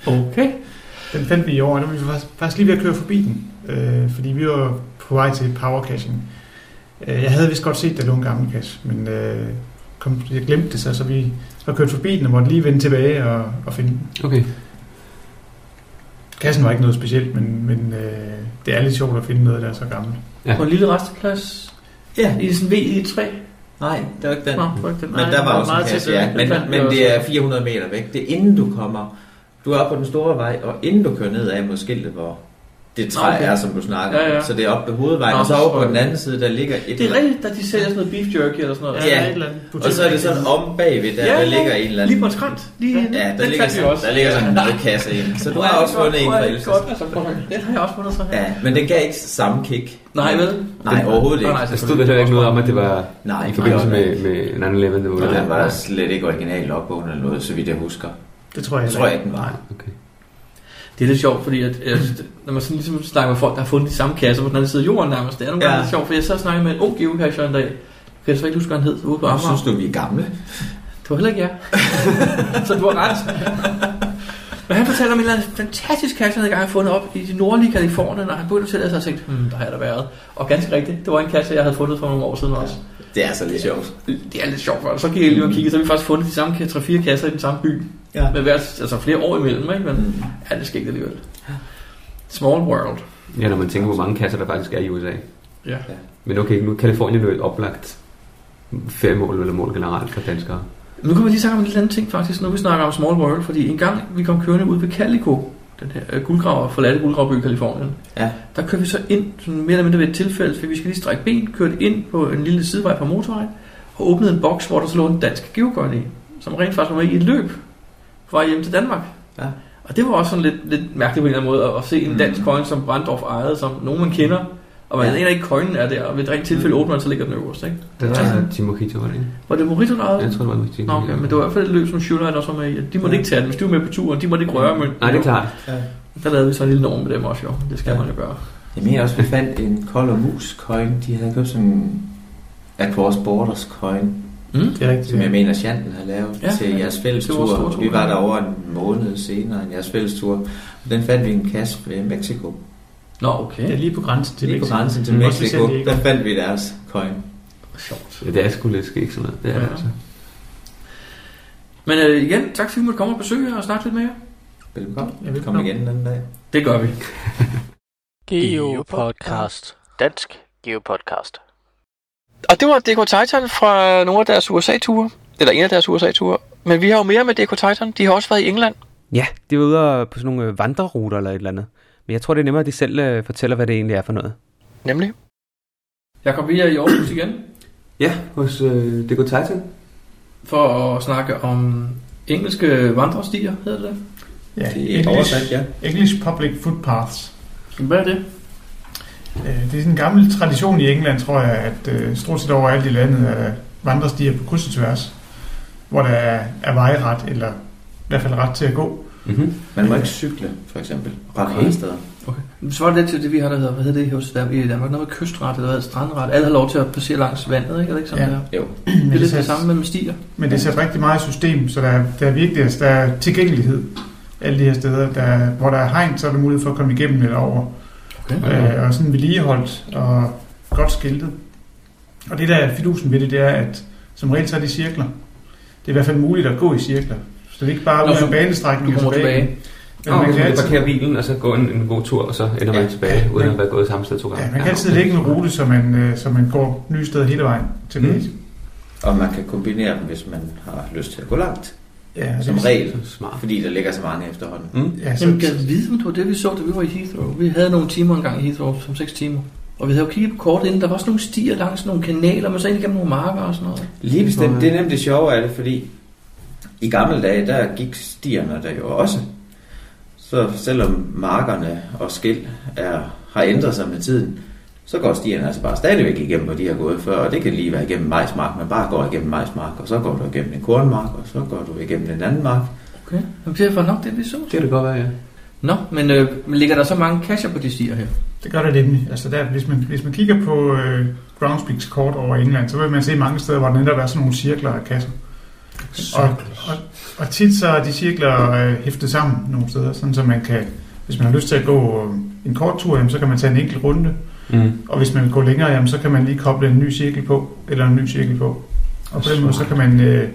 Okay. Den fandt vi i år, og der var vi faktisk lige ved at køre forbi den, øh, fordi vi var på vej til powercaching. Jeg havde vist godt set, der lå en gammel kasse, men øh, kom, jeg glemte det så, så vi var kørt forbi den og måtte lige vende tilbage og, og finde den. Okay. Kassen var ikke noget specielt, men, men øh, det er lidt sjovt at finde noget, der er så gammelt. Ja. Og en lille resteplads. Ja, i sådan en V I tre. Nej, det var ikke den. Nå, det var ikke den. Men Nej, der var, var også en kasse, ja. Men, men det er fire hundrede meter væk. Det er inden du kommer. Du er oppe på den store vej, og inden du kører nedad mod skiltet, hvor det træ okay. er, som du snakker om. Ja, ja. Så det er oppe på hovedvejen, nå, og så over på den anden side, der ligger et... Det er rigtigt, der de sælger sådan noget beef jerky eller sådan noget. Ja, ja. Eller og så er det sådan om bagved, der, ja, der ligger en eller anden... Lige på en skrant. Lige ja, der, der ligger sådan, der ligger sådan en nødkasse ind. Så du har også fundet en fra Elses. Den har jeg også fundet så her. Ja, men den gav ikke samme kick. Nej, vel? Nej, overhovedet ikke. Der stod vel ikke noget om, at det var i forbindelse med nitten elleve. Og den var der slet ikke original opbogen eller noget, så vidt jeg husker. Det tror jeg ikke, den var. Okay. Det er lidt sjovt, fordi at, øh, når man sådan ligesom snakker med folk, der har fundet de samme kasser på den anden side af jorden nærmest, det er nogle gange ja. lidt sjovt, for jeg så snakkede med en ung geocacher en dag, jeg kan så ikke huske, hvad han hed, ude på Amager. Synes du, vi er gamle? Det var heller ikke jer. Så du har ret. Men han fortalte om en eller anden fantastisk kasse, han havde gang fundet op i de nordlige Kalifornien, og han begyndte at fortælle, at jeg havde tænkt, hmm, der har jeg da været. Og ganske rigtigt, det var en kasse, jeg havde fundet for nogle år siden også. Ja, det er så lidt sjovt. Det er lidt sjovt, og så gik jeg lige og kiggede, så har vi faktisk fundet de samme tre fire kasser i den samme by. Ja. Med hvert, altså flere år imellem, ikke? Men ja, det skete alligevel. Small world. Ja, når man tænker, hvor mange kasser der faktisk er i U S A. Ja. Ja. Men okay, nu er Kalifornien jo et oplagt feriemål eller mål generelt for danskere. Nu kan vi lige snakke om en lille anden ting faktisk, når vi snakker om small world, fordi en gang vi kom kørende ud ved Calico, den her øh, guldgraver, forladte guldgraveby i Kalifornien, ja. Der kørte vi så ind, sådan mere eller mindre ved et tilfælde, for vi skal lige strække ben, kørte ind på en lille sidevej på motorvejen, og åbnede en boks, hvor der så lå en dansk geogøjt i, som rent faktisk var med i et løb, var hjem til Danmark. Ja. Og det var også sådan lidt, lidt mærkeligt på en eller anden måde, at, at se en dansk coin, som Brandorf ejede, som nogen man kender, og man ja. aner ikke, coinen er der, og ved et rent tilfælde åbner man, så ligger den øverst, ikke? Det var altså Mojito, var det ikke? Var det Mojito, der ejede? Jeg tror, det var Mojito. Nå, okay, men det var i hvert fald et løb, som Schüller også var med i. De måtte ja. ikke tage den, hvis de var med på turen, de måtte ikke røre mønten. Nej, det er klart. Ja. Der lavede vi så en lille norm med dem også, jo. Det skal ja. man jo gøre. Jeg mener også, vi fandt en Kold og Mus coin, de havde købt sådan en Across Borders coin. Mm. Det er rigtigt, som jeg mener Chanten har lavet ja, til jeres fællestur. Vi var der over en måned senere end jeres fællestur. Den fandt vi en kasse ved Mexico. Nå, okay. Det er lige på grænsen til lige Mexico. På grænsen til Mexico. Der fandt vi deres coin. Sjovt. Ja, det er sgu lidt skægt sådan noget. Det er ja. altså. Men øh, igen, tak fordi I måtte komme og besøge jer og snakke lidt med jer. Velkommen. Jeg vil komme igen en anden dag. Det gør vi. GeoPodcast. Dansk GeoPodcast. Og det var D K Titan fra nogle af deres U S A-ture. Eller en af deres U S A-ture. Men vi har jo mere med D K Titan. De har også været i England. Ja, de var ude på sådan nogle vandreruter eller et eller andet. Men jeg tror, det er nemmere, at de selv fortæller, hvad det egentlig er for noget. Nemlig? Jeg kom via i Aarhus igen. Ja, hos øh, D K Titan. For at snakke om engelske vandrestier, hedder det. Ja, det er English, oversat, ja. English Public Footpaths. Hvad er det? Det er sådan en gammel tradition i England, tror jeg, at øh, stort set overalt i landet er vandrestier på kryds og tværs, hvor der er, er vejret, eller i hvert fald ret til at gå. Mm-hmm. Man må ikke cykle, for eksempel. Ret okay. Steder. Okay. Så var det lidt til det, vi har der hedder, hvad hedder det hos Danmark? Der var noget med kystret, eller hvad, strandret. Alle har lov til at passere langs vandet, ikke? Eller ikke sådan ja. Der? Jo. Det er lidt det, det samme med stier. Men det sætter rigtig meget i system, så der er, der er virkelig der er tilgængelighed alle de her steder. Der, hvor der er hegn, så er der mulighed for at komme igennem eller over. Okay. Øh, og sådan vedligeholdt og godt skiltet. Og det der er fidusen ved det, det er, at som regel så er de cirkler. Det er i hvert fald muligt at gå i cirkler. Så det er ikke bare ud af banestrækningen og tilbage. Men oh, man kan altid parkere bilen og så gå en, en god tur, og så ender ja. man tilbage, ja. uden at være gået samme sted to gange. Ja, man kan altid lægge en rute, så man, så man går nye steder hele vejen til mm. det. Og man kan kombinere dem, hvis man har lyst til at gå langt. Ja, som regel, smart, fordi der ligger så mange efterhånden. Mm. Ja, så jamen, kan jeg vide, om det var det, vi så, da vi var i Heathrow. Vi havde nogle timer engang i Heathrow, som seks timer. Og vi havde jo kigget på kort inden, der var også nogle stier langs nogle kanaler, men så ind igennem nogle marker og sådan noget. Lige bestemt, det er nemt det sjove af det, fordi i gamle dage, der gik stierne der jo også. Så selvom markerne og skil er, har ændret sig med tiden, så går stierne altså bare stadigvæk igennem, hvor de har gået før. Og det kan lige være igennem majsmark, man bare går igennem majsmark, og så går du igennem en kornmark, og så går du igennem en anden mark. Okay, men det er for nok det, vi så. Det kan det godt være, ja. Nå, men øh, ligger der så mange kasser på de stier her? Det gør det nemlig. Altså der, hvis man, hvis man kigger på øh, Groundspeaks kort over England, så vil man se mange steder, hvor der netop er sådan nogle cirkler af kasser. Og, og, og tit så er de cirkler øh, hæftet sammen nogle steder, sådan så man kan, hvis man har lyst til at gå øh, en kort tur, jamen, så kan man tage en enkelt runde. Mm. Og hvis man vil gå længere, jamen, så kan man lige koble en ny cirkel på, eller en ny cirkel på. Og på den måde, så kan man øh,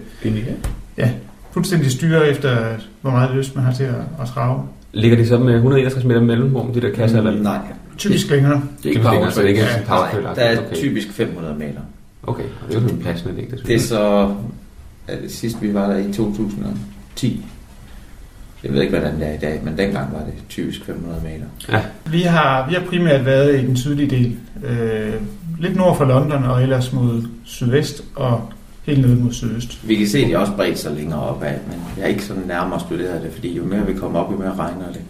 ja, fuldstændig styre efter, hvor meget lyst man har til at, at trave. Ligger de så med et hundrede og enogtres meter mellemrum, de der kasser? Mm, eller? Nej. Typisk længere. Det er ikke power, så det ikke er sådan power. Nej, der er okay. Typisk fem hundrede meter. Okay, og det er jo sådan en passende længde. Det er så sidst vi var der i to tusind og ti. Jeg ved ikke, hvordan det er i dag, men dengang var det typisk fem hundrede meter. Ja. Vi har, vi har primært været i den sydlige del. Øh, lidt nord for London og ellers mod sydvest og helt ned mod sydøst. Vi kan se, at de også bredt sig længere opad, men jeg er ikke sådan nærmere studeret det, fordi jo mere vi kommer op, jo mere regner det.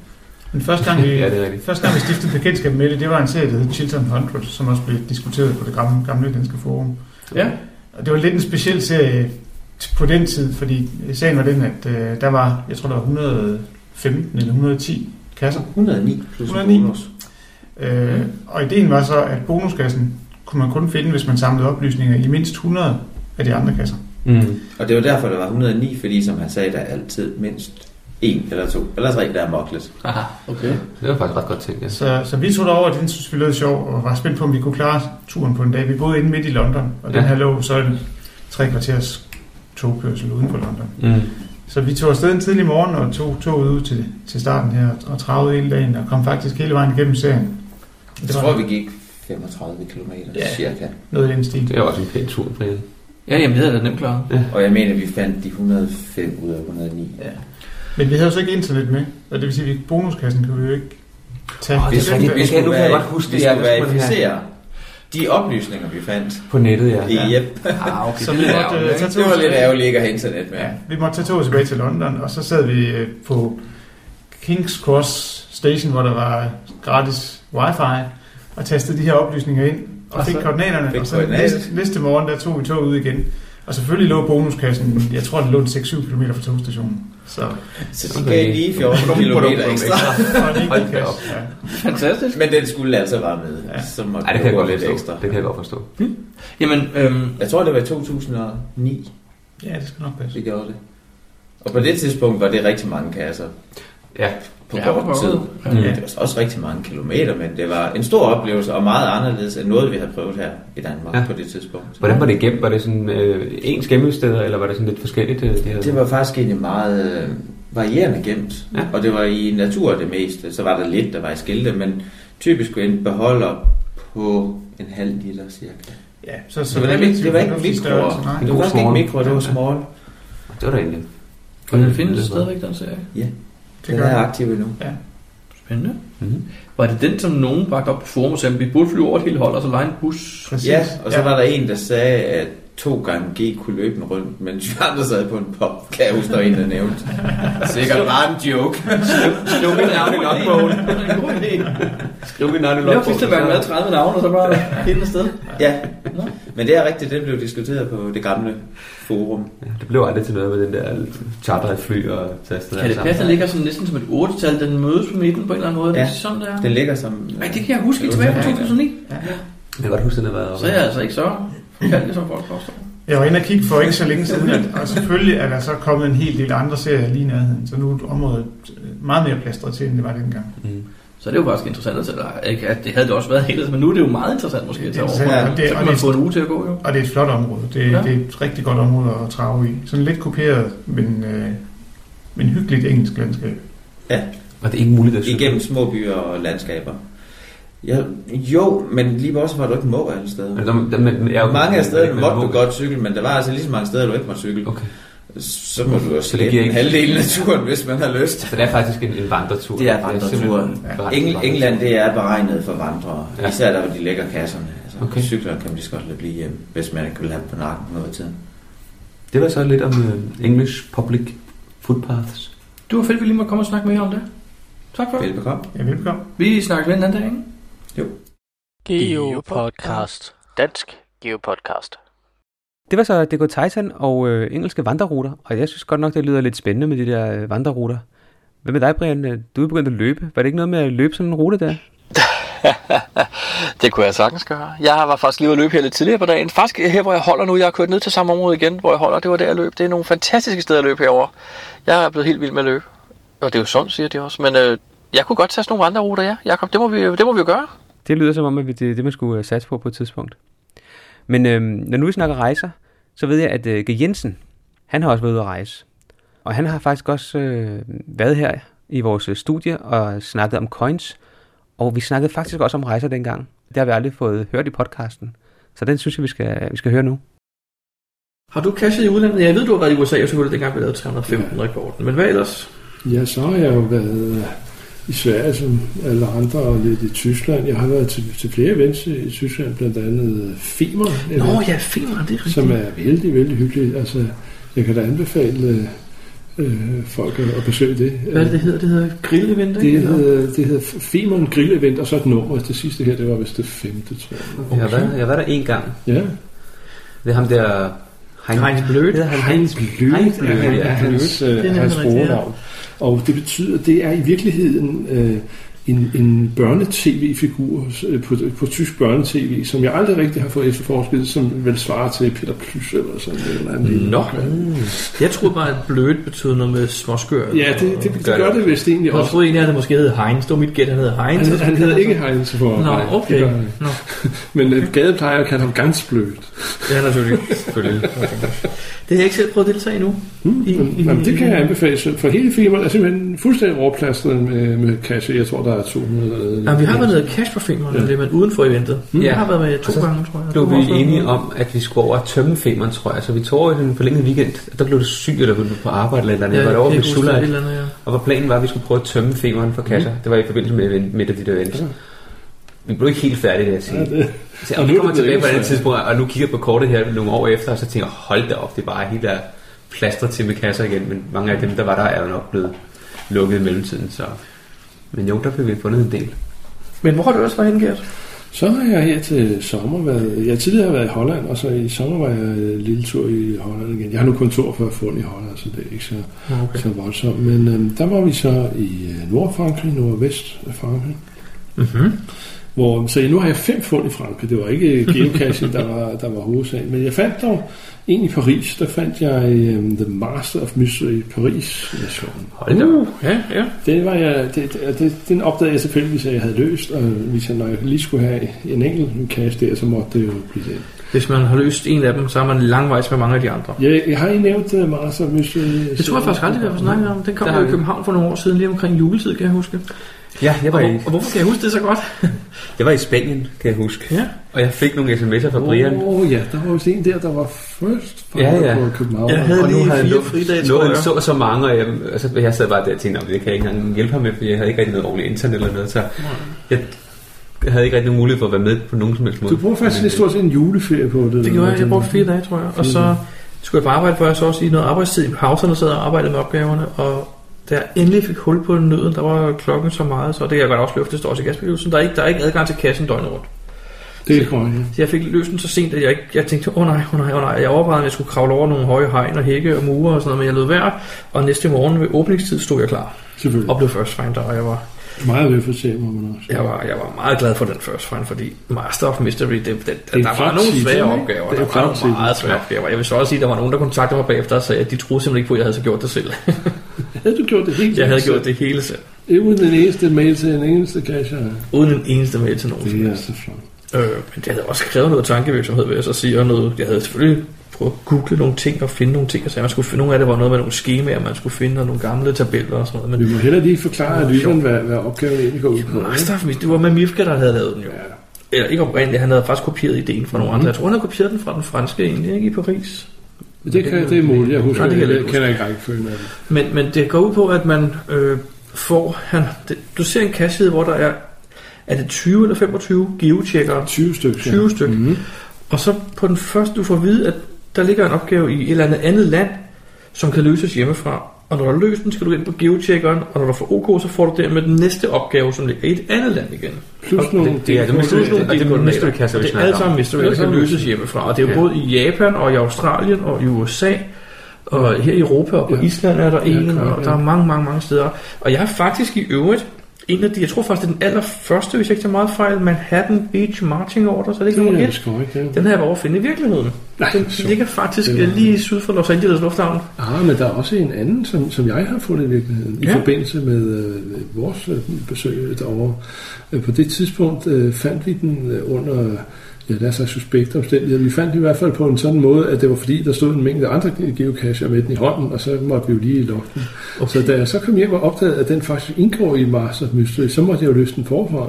Men første gang, vi, ja, det første gang, vi stiftede bekendtskab med det, det var en serie, der hed Chilton hundrede, som også blev diskuteret på det gamle, gamle danske forum. Ja. Og det var lidt en speciel serie på den tid, fordi sagen var den, at øh, der var, jeg tror, der var et hundrede og femten eller et hundrede og ti kasser. et hundrede og ni plus et hundrede og ni. Bonus. Øh, mm. Og ideen var så, at bonuskassen kunne man kun finde, hvis man samlede oplysninger i mindst hundrede af de andre kasser. Mm. Og det var derfor, der var et hundrede og ni, fordi som han sagde, der er altid mindst en eller to, eller tre, der er moklet. Aha, okay. Det var faktisk ret godt tænkt, ja. Så, så vi tog derover, og den synes vi lød sjov, og var spændt på, om vi kunne klare turen på en dag. Vi boede inde midt i London, og ja. Den her lå så en tre kvarters togkørsel uden for London. Mm. Så vi tog afsted en tidlig morgen og tog toget ud til, til starten her og travede hele dagen og kom faktisk hele vejen igennem serien. Jeg tror, vi gik femogtredive kilometer ja, cirka. Noget i den stil. Det var også en pæn tur på det. Ja, jamen det havde jeg nemt klaret. Ja. Og jeg mener, vi fandt de et hundrede og fem ud af et hundrede og ni. Ja. Men vi havde jo så ikke internet med, og det vil sige, at bonuskassen kunne vi jo ikke tage. Oh, det er rigtigt. Vi skulle verificere de oplysninger, vi fandt. På nettet, ja. I, ja. Ah, okay. Så vi måtte, uh, tage det var lidt ærgerligt ikke at have internet med. Ja, vi måtte tage toget tilbage til London, og så sad vi uh, på King's Cross Station, hvor der var gratis wifi, og tastede de her oplysninger ind, og, og fik koordinaterne. Fik og så næste, næste morgen, der tog vi toget ud igen. Og selvfølgelig lå bonuskassen, jeg tror, den lå seks syv kilometer fra togstationen. Så, så de gav lige fjorten kilometer ekstra. Ja. Fantastisk. Men den skulle altså være med. Ja. Så måtte Ej, det kan jeg godt lidt ekstra. Det kan jeg godt forstå. Hmm? Jamen, øhm, jeg tror, det var i to tusind og ni. Ja, det skal nok passe. Vi gjorde det. Og på det tidspunkt var det rigtig mange kasser. Ja. på ja, kort tid. Ja. Ja, det var også rigtig mange kilometer, men det var en stor oplevelse, og meget anderledes end noget, vi havde prøvet her i Danmark ja. På det tidspunkt. Hvordan var det gemt? Var det sådan øh, ens gemmested, eller var det sådan lidt forskelligt? Det, her? Det var faktisk egentlig meget øh, varierende gemt, ja. Og det var i natur det meste. Så var der lidt, der var i skilte, men typisk en beholder på en halv liter cirka. Ja, så, så det, var det, ikke, det var ikke mikro. Det var ikke mikro, det var small. Det var da egentlig. Og den findes stadigvæk, den serie? Ja, den er aktiv endnu. Ja. Spændende. Mm-hmm. Var det den, som nogen bragte op på forum og sagde, vi burde flyve over et helt hold, og så lege en bus? Præcis. Ja, og så ja. Var der en, der sagde, at to gange G kunne løbe en rundt, men Jørgen sad på en pop. Kan jeg huske, der var en, der nævnte. Sikkert bare en joke. Skriv min navn i logbogen. Skriv min navn i logbogen. Jeg fik til at være med tredive navn, og så bare helt afsted. Ja, men det er rigtigt, det blev diskuteret på det gamle forum. Ja, det blev aldrig til noget med den der charter fly og tage afsted. Kan det passe, der ligger sådan, næsten som et otte-tal, den mødes på midten på en eller anden måde? Ja, det sådan, der. Den ligger som... Ej, det kan jeg huske tilbage fra to tusind og ni. Ja. Jeg kan godt huske, den har været over. Så er jeg altså ikke så... Jeg var inde og kigge for ikke så længe siden, og selvfølgelig er der så kommet en hel del andre serier lige i nærheden, så nu er området meget mere plastret til, end det var dengang. Mm. Så det er jo faktisk interessant at tage, at det havde det også været helt, men nu er det jo meget interessant måske at tage over, og det, så kan man få en uge til at gå jo. Og det er et flot område, det, ja. Det er et rigtig godt område at trave i. Sådan lidt kuperet, men, øh, men hyggeligt engelsk landskab. Ja, og det er ikke muligt at søge. Igennem små byer og landskaber. Ja, jo, men lige også var du ikke må alle steder. Ja, der, men, jeg, mange af stederne måtte du godt cykle, men der var altså lige så mange steder, du ikke måtte cykle. Okay. Så må du jo slæbe en halvdel af turen, hvis man har lyst. Så det er faktisk en, en vandretur. Det er vandreturen. Ja. Engl- England, det er beregnet for vandrere. Ja. Især der, hvor de lægger kasserne. Altså, okay. Cyklerne kan man lige så godt lade blive hjemme, hvis man ikke vil have på nakken noget af tiden. Det var så lidt om uh, English Public Footpaths. Du var fedt, vi lige må komme og snakke mere om det. Tak for det. Velbekomme. Ja, velbekomme. Vi snakker lidt en anden dag, ikke? Jo. GeoPodcast. Dansk GeoPodcast. Det var så D K Titan og øh, engelske vandreruter, og jeg synes godt nok, det lyder lidt spændende med de der øh, vandreruter. Hvad med dig, Brian? Du er begyndt at løbe. Var det ikke noget med at løbe sådan en rute der? Det kunne jeg sagtens gøre. Jeg var faktisk lige at løbe her lidt tidligere på dagen. Faktisk her, hvor jeg holder nu. Jeg har kørt ned til samme område igen, hvor jeg holder. Det var der, jeg løb. Det er nogle fantastiske steder at løbe herovre. Jeg er blevet helt vild med at løbe. Og det er jo sådan, siger de også. Men øh, jeg kunne godt tage sådan nogle vandreruter, ja. Jakob, det må vi, det må vi jo gøre. Det lyder som om, at det er det, man skulle satse på på et tidspunkt. Men øhm, når nu vi snakker rejser, så ved jeg, at øh, G. Jensen, han har også været ude at rejse. Og han har faktisk også øh, været her i vores studie og snakket om coins. Og vi snakkede faktisk også om rejser dengang. Det har vi aldrig fået hørt i podcasten. Så den synes jeg, vi skal, vi skal høre nu. Har du cashet i udlandet? Jeg ved, du har været i U S A, og så hørte det dengang, vi lavede tre hundrede femten-rekorden. Men hvad ellers? Ja, så har jeg jo været... i Sverige som alle andre, og lidt i Tyskland. Jeg har været til, til flere events i Tyskland, blandt andet Fiemeren. Nå ja, Fiemeren, det er rigtigt. Som er vældig, vældig hyggeligt. Altså, jeg kan da anbefale øh, folk at, at besøge det. Hvad det hedder? Det hedder Grill Event? Det hedder, det hedder Fiemeren Grill Event, og så et nummer. Det sidste her, det var vist det femte, tror jeg. Okay. Jeg, var, jeg var der en gang. Ja. Det er ham der... Heinz Blød. Heinz Blød er hans, hans brugenavn. Og det betyder, at det er i virkeligheden øh, en, en børne-tv-figur øh, på, på tysk børne-tv, som jeg aldrig rigtig har fået efterforsket, som vel svarer til Peter Plys eller sådan noget. Nå, mm. Jeg troede bare, at blødt betyder noget med småskør. Ja, det, det, det gør det vist egentlig også. Jeg troede egentlig, at det måske hed Heinz. Det var mit gæt, han hed Heinz. Han, han hed ikke Heinz for Nå, nej, okay. Var, Nå. Men øh, gadeplejer kaldte ham ganske blødt. Ja, naturligt. Selvfølgelig. Det har jeg ikke selv prøvet at deltage endnu. Hmm. I, men, i, jamen, det kan jeg anbefale. For hele Fiemeren er simpelthen fuldstændig overplastret med, med cash. Jeg tror, der er to hundrede. Jamen, vi har været noget cash på Fiemeren, ja. Det man uden for eventet. Hmm. Ja. Jeg har været med to gange, tror jeg. Blev vi også enige om, at vi skulle over at tømme Fiemeren, tror jeg. Så vi tog over en forlænget weekend, og der blev det syg, eller blev på arbejde eller andet. Ja, jeg var over ved Sulla, ja. Og hvor planen var, at vi skulle prøve at tømme Fiemeren for kasser. Hmm. Det var i forbindelse med, med det der event. Ja. Vi blev ikke helt færdige, vil jeg sige. Ja, så, og nu kommer tilbage på det tidspunkt, og nu kigger på kortet her nogle år efter, og så tænker jeg, hold da op, det er bare helt der plastret til med kasser igen, men mange af dem, der var der, er jo nok blevet lukket i mellemtiden. Så. Men jo, der blev vi fundet en del. Men hvor har du også været hengært? Så har jeg her til sommer været... Jeg tidligere har været i Holland, og så i sommer var jeg en lille tur i Holland igen. Jeg har nu kontor for at få den i Holland, så det er ikke så, okay. så voldsomt. Men øhm, der var vi så i Nordfrankrig, nordvest af Frankrig. Mhm. Hvor, så nu har jeg fem fund i Frankrig. Det var ikke geocaching, der var, der var hovedsagen. Men jeg fandt dog en i Paris. Der fandt jeg um, The Master of Mystery Paris. Hold da. Uh, ja, ja. Det var jeg, det, det, den opdagede jeg selvfølgelig, hvis jeg havde løst. Og hvis jeg, når jeg lige skulle have en enkelt cache der, så måtte det jo blive det. Hvis man har løst en af dem, så er man langvejs med mange af de andre. Ja, jeg har I nævnt uh, Master of Mystery? Det tror jeg faktisk aldrig, vi har snakket om. Den kom der jo i København for nogle år siden, lige omkring juletid, kan jeg huske. Ja, jeg var og, i... og hvorfor kan jeg huske det så godt? Jeg var i Spanien, kan jeg huske. Ja. Og jeg fik nogle sms'er fra Brian. Åh oh, ja, der var jo en der, der var først fra ja, ja. København. Jeg havde og lige nu fire fridage, tror jeg. Så så mange, og jeg, altså, jeg sad bare der og tænkte, det kan jeg ikke engang hjælpe ham med, for jeg havde ikke rigtig noget ordentligt internet eller noget. Så jeg havde ikke rigtig nogen mulighed for at være med på nogen som helst måde. Du brugte faktisk lidt stort set en juleferie på det. Det gjorde jeg, jeg brugte fire dage, tror jeg. Og så skulle jeg bare arbejde, for jeg så også i noget arbejdstid i pauserne, sad og arbejdede med opgaverne, og da jeg endelig fik hul på nøden, der var klokken så meget, så det kan jeg godt afsløre, det står også i gasperioden, der er ikke, der er ikke adgang til kassen døgnet rundt. Det er korrekt, ja. Så jeg fik løst den så sent, at jeg, jeg tænkte, åh oh, nej, åh oh, nej, åh oh, nej, jeg overvejede, at jeg skulle kravle over nogle høje hegn og hække og mure og sådan noget, men jeg lød værd, og næste morgen ved åbningstid stod jeg klar. Selvfølgelig. Og blev first finder, og jeg var... Meget ved for se, må man også. Jeg var, jeg var meget glad for den first find, fordi Master of Mystery, det, det, det, der var nogle svære opgaver, det der var nogle meget svære opgaver. Jeg vil så også sige, at der var nogen, der kontaktede mig bagefter og sagde, at de troede simpelthen ikke på, at jeg havde så gjort det selv. Havde du gjort det hele selv? Jeg havde gjort det hele selv. Uden den eneste mail til en eneste cache? Uden den eneste mail til nogen. Det er så flot. Øh, men jeg havde også skrevet noget tankevirksomhed, vil jeg så sige, og noget, jeg havde selvfølgelig... prøve at google nogle ting og finde nogle ting. Altså, man skulle finde, nogle af det var noget med nogle skemaer, man skulle finde, og nogle gamle tabeller og sådan noget. Men vi må heller lige forklare, at lytteren, hvad, hvad opgaven egentlig går ud på. Jamen, det var med Mifka, der havde lavet den jo. Ja. Eller ikke oprindeligt, han havde faktisk kopieret ideen fra mm-hmm. nogle andre. Jeg tror, han havde kopieret den fra den franske egentlig, ikke i Paris. Men det, men det, kan, det er muligt, jeg husker. Nej, det kan jeg ikke, ikke rækkefølge med den. Men, men det går ud på, at man øh, får... Han, det, du ser en kasse, hvor der er... Er det tyve eller femogtyve geotjekkere? tyve stykker. tyve styk. Mm-hmm. Og så på den første, du får at vide, at der ligger en opgave i et eller andet andet land, som kan løses hjemmefra. Og når du har løst den, skal du ind på geotjekkeren, og når du får OK, så får du dermed den næste opgave, som ligger i et andet land igen. Plus nogle det, det er alle sammen mystery, der kan løses hjemmefra. Og det er jo både i Japan, og i Australien, og i U S A, og her i Europa, og på Island er der en, og der er mange, mange, mange steder. Og jeg har faktisk i øvrigt, en af de, jeg tror faktisk, det er den allerførste, hvis jeg ikke tager meget fejl, Manhattan Beach Marching Order, så det ikke nogen et. Den her var over at finde i virkeligheden. Nej, den så, ligger faktisk den lige syd for Los Angeles lufthavn. Ah, men der er også en anden, som, som jeg har fundet i virkeligheden, ja. I forbindelse med øh, vores øh, besøg derovre. Øh, på det tidspunkt øh, fandt vi den øh, under... Ja, der er så suspekte omstændigheder. Vi fandt i hvert fald på en sådan måde, at det var fordi, der stod en mængde andre geocacher med den i hånden, og så måtte vi jo lige i loften. Okay. Så da jeg så kom hjem og opdagede, at den faktisk indgår i Master of Mystery, så måtte jeg jo løse den forfra.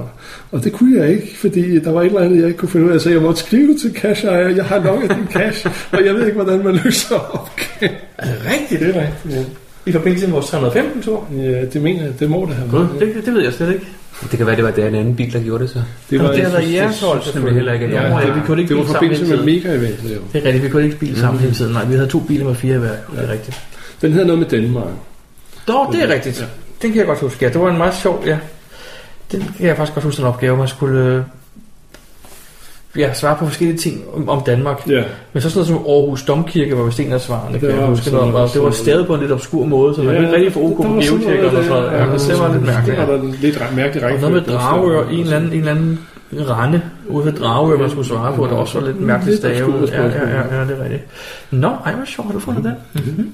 Og det kunne jeg ikke, fordi der var et eller andet, jeg ikke kunne finde ud af. Så jeg måtte skrive til cache, og jeg har nok af din cache, og jeg ved ikke, hvordan man løser opgaven. Er det rigtigt? Det er rigtigt, ja. I forbindelse med vores tre hundrede og femten tur? Ja, det mener jeg. Det må det have været. Ja. Det, det ved jeg slet ikke. Det kan være, det var der en anden bil, der gjorde det så. Det var der, der i jeres hold, selvfølgelig heller ikke. Ja, ja, vi kunne ikke det var forbindelse med mega-event. Det er rigtigt, vi kunne ikke bil sammen hele tiden. Nej, vi havde to biler med fire hver. Ja. Det er rigtigt. Den havde noget med Danmark. Dog, det er ja. rigtigt. Den kan jeg godt huske. Ja, det var en meget sjov, ja. Den kan jeg faktisk godt huske, en opgave, man skulle... Ja, svare på forskellige ting om, om Danmark. Yeah. Men så sådan noget som Aarhus Domkirke var vist en af svarene. Det var, var, var stadig på en lidt obskur måde, så man yeah, ikke rigtig få OK på geotjekker og sådan noget. Ja, det var lidt mærkeligt. Det var der lidt mærkeligt rækkefølge. Og noget med Dragør, en eller anden, en eller anden rande ude ved Dragør, man skulle svare på, der også var lidt mærkeligt stave. Ja, ja, ja, ja, det er rigtigt. Nå, ej, hvor sjovt, har du fundet den? Mm-hmm.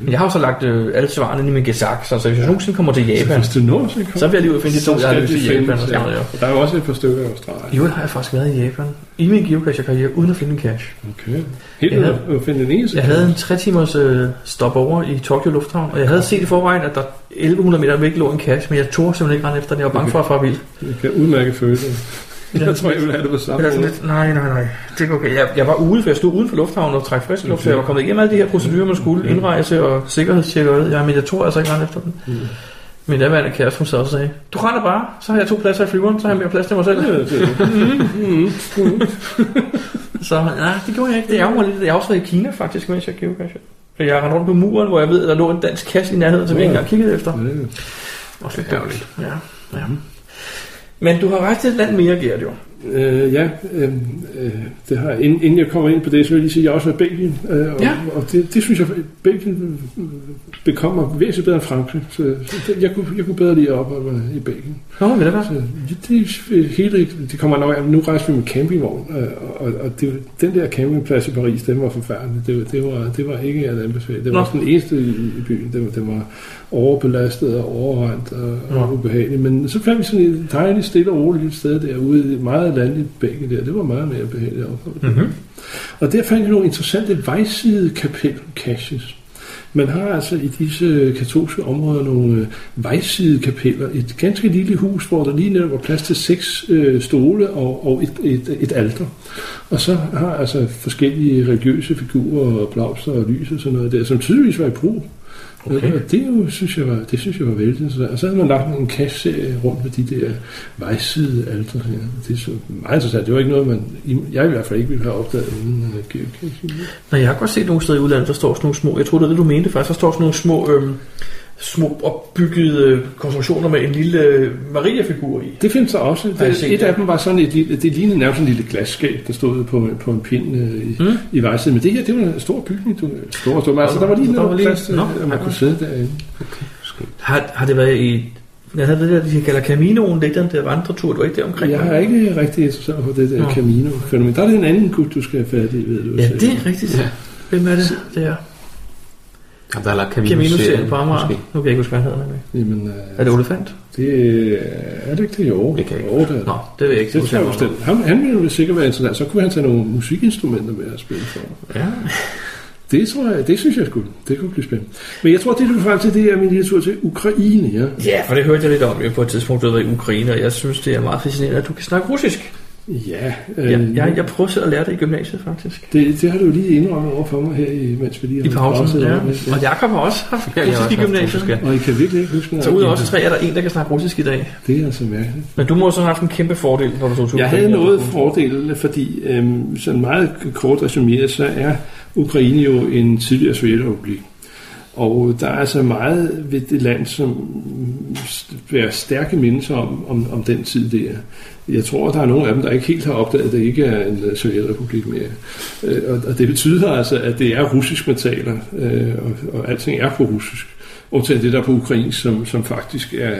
Men jeg har jo så lagt øh, alle svarene ind i min gesak, så, så hvis jeg nogensinde kommer til Japan, så, når, så, kommer, så vil jeg lige ud finde de to, jeg har i Japan. Og sådan, ja. Og der er jo også et par stykker i Australien. Jo, der har jeg faktisk været i Japan. I min geocache-karriere, uden at finde en cache. Okay. Helt uden at finde en eneste. Jeg havde en tre timers øh, stopover i Tokyo Lufthavn, og jeg havde set i forvejen, at der elleve hundrede meter væk lå en cache, men jeg tog simpelthen ikke rende efter den. Jeg var bange for at fare vild. Jeg kan udmærke følelsen. Jeg, jeg tror, jeg ville have det på samme måde. Nej, nej, nej. Det er okay. Jeg, jeg var ude, for jeg stod uden for lufthavnen og træk frisk luft, så jeg var kommet igennem alle de her procedurer, man skulle indrejse og sikkerhedstjekker. Ja, men jeg tog altså ikke rent efter den. Mm. Min daværende kæreste, hun sad og sagde, du render bare, så har jeg to pladser i flyveren, så har jeg mere plads til mig selv. Så nej, det gjorde jeg ikke. Det er jo lidt. Jeg også var i Kina faktisk, mens jeg geocachede. Jeg rendte rundt på muren, hvor jeg ved, at der lå en dansk kasse i nærheden, som jeg ikke engang kiggede efter. Også lidt dårligt. Ja, ja. Men du har ret til et land mere, Gert, jo. Øh, ja, øh, det har, inden, inden jeg kommer ind på det, så vil jeg lige sige, at jeg også har været i Belgien, øh, og, ja. og det, det synes jeg, Belgien bekommer væsentligt bedre end Frankrig, så, så det, jeg, kunne, jeg kunne bedre lide at opholde mig i Belgien. Nå, hvad det var? Så, det, hele, det kommer nok af, nu rejser vi med campingvogn, øh, og, og det, den der campingplads i Paris, den var forfærdelig, det, det, var, det var ikke en anbefaling, det var sådan den eneste i, i byen, den, den var overbelastet og overrendt og, og ubehageligt, men så fandt vi sådan et dejligt, stille og roligt sted derude, meget landligt begge der. Det var meget mere behageligt. Mm-hmm. Og der fandt jeg nogle interessante vejsidekapeller. Man har altså i disse katolske områder nogle vejsidekapeller. Et ganske lille hus, hvor der lige netop var plads til seks øh, stole og, og et, et, et alter. Og så har altså forskellige religiøse figurer og blomster og lys og sådan noget der, som tydeligvis var i brug. Okay. Og det jo, synes jeg var, det synes jeg var vældig interessant. Og så havde man lagt en kasseserie rundt med de der vejsidealtre. Det er så meget interessant. Det var ikke noget, man, jeg i hvert fald ikke ville have opdaget inden geocaching. Nej, jeg har godt set nogle steder i udlandet, der står sådan nogle små, jeg tror det er det, du mente faktisk, der står sådan nogle små, øh, små opbyggede konstruktioner med en lille Maria-figur i. Det findes der også. Der, et det. af dem var sådan et lille, det lignede nærmest en lille glasskab, der stod på, på en pind i, mm. i vejsiden. Men det her, det var en stor bygning. Du, stor, stor, altså, der var lige noget plads, at man ja. kunne sidde derinde. Okay. Har, har det været i... Jeg havde det der, de kalder Caminoen, det er den der vandretur, du var ikke der omkring? Jeg har ikke rigtig interesseret på det der Camino-fænomen. Der er det en anden gut, du skal have fat i, ved du. Ja, det er rigtigt. Ja. Hvem er det? Så, det er... Jamen, der er lagt Camino-serien på Amager. Nu kan jeg ikke huske, hvad han hedder med. Jamen, øh, er det Olefant? Det er det ikke det i år. Det kan ikke. Åh, det. Nå, det vil jeg ikke. Det kan jeg han, han ville jo sikkert være interessant. Så kunne han tage nogle musikinstrumenter med at spille for. Ja. Det tror jeg, det synes jeg skulle. Det kunne blive spændende. Men jeg tror, det du frem til, det er min lille tur til Ukraine, ja. Ja, for det hørte jeg lidt om på et tidspunkt, du var i Ukraine, og jeg synes, det er meget fascinerende, at du kan snakke russisk. Ja, øh, ja jeg, jeg prøver selv at lære det i gymnasiet faktisk. Det, det har du jo lige indrømmet over for mig her i, mens vi lige har I pausen, ja. Og Jakob har også haft ja, russisk i gymnasiet. Og I kan virkelig ikke huske noget. Så ud af os tre er der en, der kan snakke russisk i dag. Det er altså mærkeligt. Men du må så have haft en kæmpe fordel, når du tog til Ukraine. Jeg havde noget fordel, fordi øhm, sådan meget kort resumeret, så er Ukraine jo en tidligere sovjetrepublik. Og der er altså meget ved det land, som er stærke mindelser om, om, om den tid, det er. Jeg tror, der er nogle af dem, der ikke helt har opdaget, at det ikke er en sovjetrepublik mere. Og, og det betyder altså, at det er russisk, man taler, og, og alting er på russisk. Og til det der på ukrainsk, som, som faktisk er,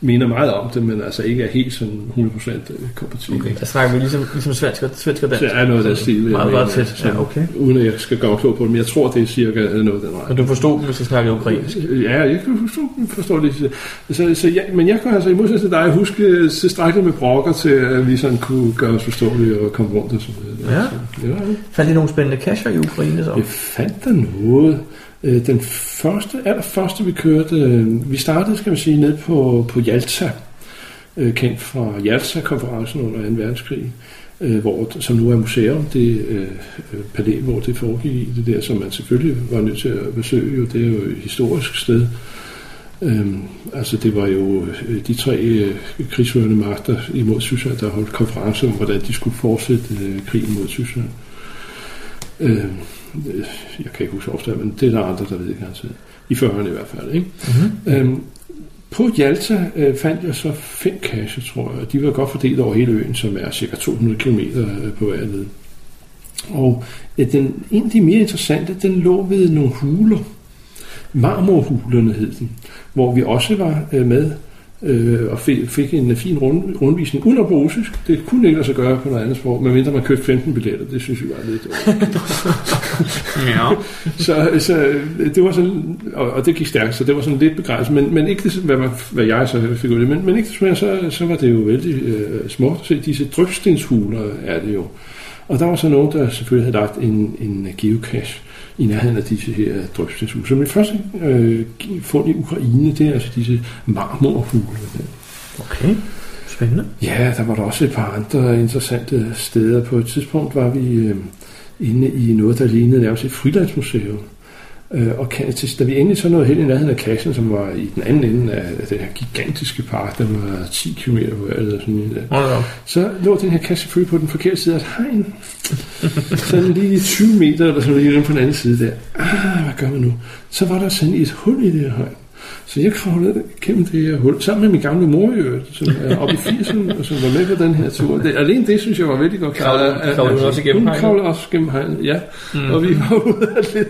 minder meget om det, men altså ikke er helt sådan hundrede procent kompatibelt. Okay, der snakker vi ligesom, ligesom svensk og dansk. Det er noget, der er stil. Meget, meget tæt. Ja, okay. Uden at jeg skal gøre klog på det, men jeg tror, det er cirka noget den vej. Men du forstod, hvis du snakkede ukrainsk? Ja, jeg forstår det. Så, så jeg, men jeg kan altså i modsætning til dig huske tilstrækkeligt med brokker til, at vi sådan kunne gøre os forståelige og komme rundt og sådan noget. Ja. Så, ja. Fandt I nogle spændende cacher i Ukraine så? Jeg fandt der noget. Den første, allerførste vi kørte, vi startede, skal man sige, ned på, på Jalta, kendt fra Jalta-konferencen under anden verdenskrig, hvor, som nu er museum, det palæ, hvor det foregik i, det der, som man selvfølgelig var nødt til at besøge, og det er jo et historisk sted. Øhm, altså det var jo øh, de tre øh, krigsførende magter imod Tyskland, der holdt konferencer om, hvordan de skulle fortsætte øh, krigen mod Tyskland. Øhm, øh, jeg kan ikke huske opstanden, men det er der andre, der ved ikke. I fyrrerne i hvert fald, ikke? Mm-hmm. Øhm, på Hjalta øh, fandt jeg så fem cacher, tror jeg. De var godt fordelt over hele øen, som er cirka to hundrede kilometer øh, på hver led. Og øh, den, en af de mere interessante, den lå ved nogle huler. Marmorhulerne hed den, hvor vi også var øh, med øh, og fik en fin rund, rundvisning under på russisk. Det kunne ikke lade sig gøre på noget andet sprog, medmindre man købte femten billetter. Det synes jeg var lidt ja. så, så det var sådan, og, og det gik stærkt, så det var sådan lidt begrænset, men, men ikke det, hvad, man, hvad jeg så fik ud af det, men, men ikke det, så, så var det jo vældig øh, smukt at se. Disse drøbstenshuler er det jo. Og der var så nogen, der selvfølgelig havde lagt en, en geocache i nærheden af disse her drøbstenshuse. Så min første øh, fund i Ukraine, det er altså disse marmorfugle. Okay, spændende. Ja, der var der også et par andre interessante steder. På et tidspunkt var vi øh, inde i noget, der lignede nærmest et frilandsmuseum. Øh, og da vi endelig så nåede helt i nærheden af kassen, som var i den anden ende af den her gigantiske park, der var ti kilometer eller sådan noget, oh, ja. Så lå den her kasse selvfølgelig på den forkerte side af et hegn. Sådan lige tyve meter eller sådan noget på den anden side der. Ah, hvad gør man nu? Så var der sådan et hul i det her hegn. Så jeg kravlede gennem det her hul, sammen med min gamle mor, som er oppe i firserne, og som var med på den her tur. Det, alene det, synes jeg var vældig godt. Kravlede hun altså, også igennem hegnet? Hun kravlede også igennem hegnet, ja. Mm. Og vi var ude af lidt,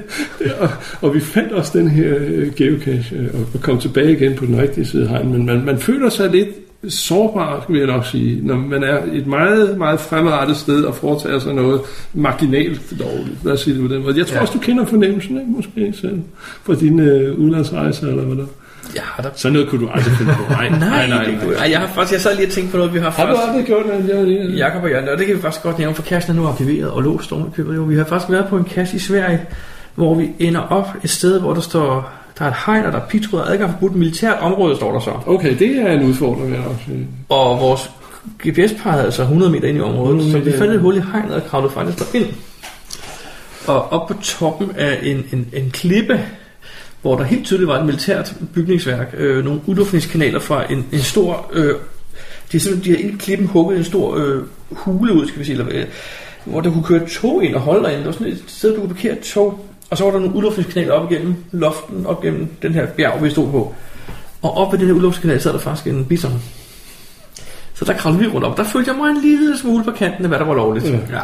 og, og vi fandt også den her geocache, og kom tilbage igen på den rigtige side af hegnet. Men man, man føler sig lidt sårbart, vil jeg nok sige, når man er et meget, meget fremadrettet sted og foretager sig noget marginalt dårligt. Lad os sige det på den måde. Jeg tror ja. også, du kender fornemmelsen, ikke? Måske selv fra dine øh, udlandsrejser eller hvad der. Jeg har da... Sådan noget kunne du aldrig finde på. Nej, nej, nej, nej, nej. Ej, jeg har faktisk, jeg sad lige og tænkte på noget, vi har faktisk... Har du aldrig gjort noget? Jakob og Jan, og det kan vi faktisk godt nævne, for kassen er nu aktiveret og låst ovenikøbet jo. Vi har faktisk været på en kasse i Sverige, hvor vi ender op et sted, hvor der står... Der er et hegn, og der er pigtråd og adgang forbudt. Militært område, står der så. Okay, det er en udfordring, jeg også sige. Og vores G P S pegede altså hundrede meter ind i området, mm, så vi fandt et hul i hegnet og kravlede faktisk derind. Og op på toppen af en, en, en klippe, hvor der helt tydeligt var et militært bygningsværk, øh, nogle udluftningskanaler fra en, en stor... Øh, det er simpelthen, de har ind klippen hugget en stor øh, hule ud, skal vi sige, eller, øh, hvor der kunne køre tog ind og holde derinde. Det var sådan et sted, du kunne parkere et tog. Og så var der nogle udluftningskanaler op igennem loften, op gennem den her bjerg, vi stod på. Og op ved den her udluftskanal sad der faktisk en bison. Så der kravlede vi rundt op. Der følte jeg mig en lille smule på kanten af, hvad der var lovligt. Ja. Ja.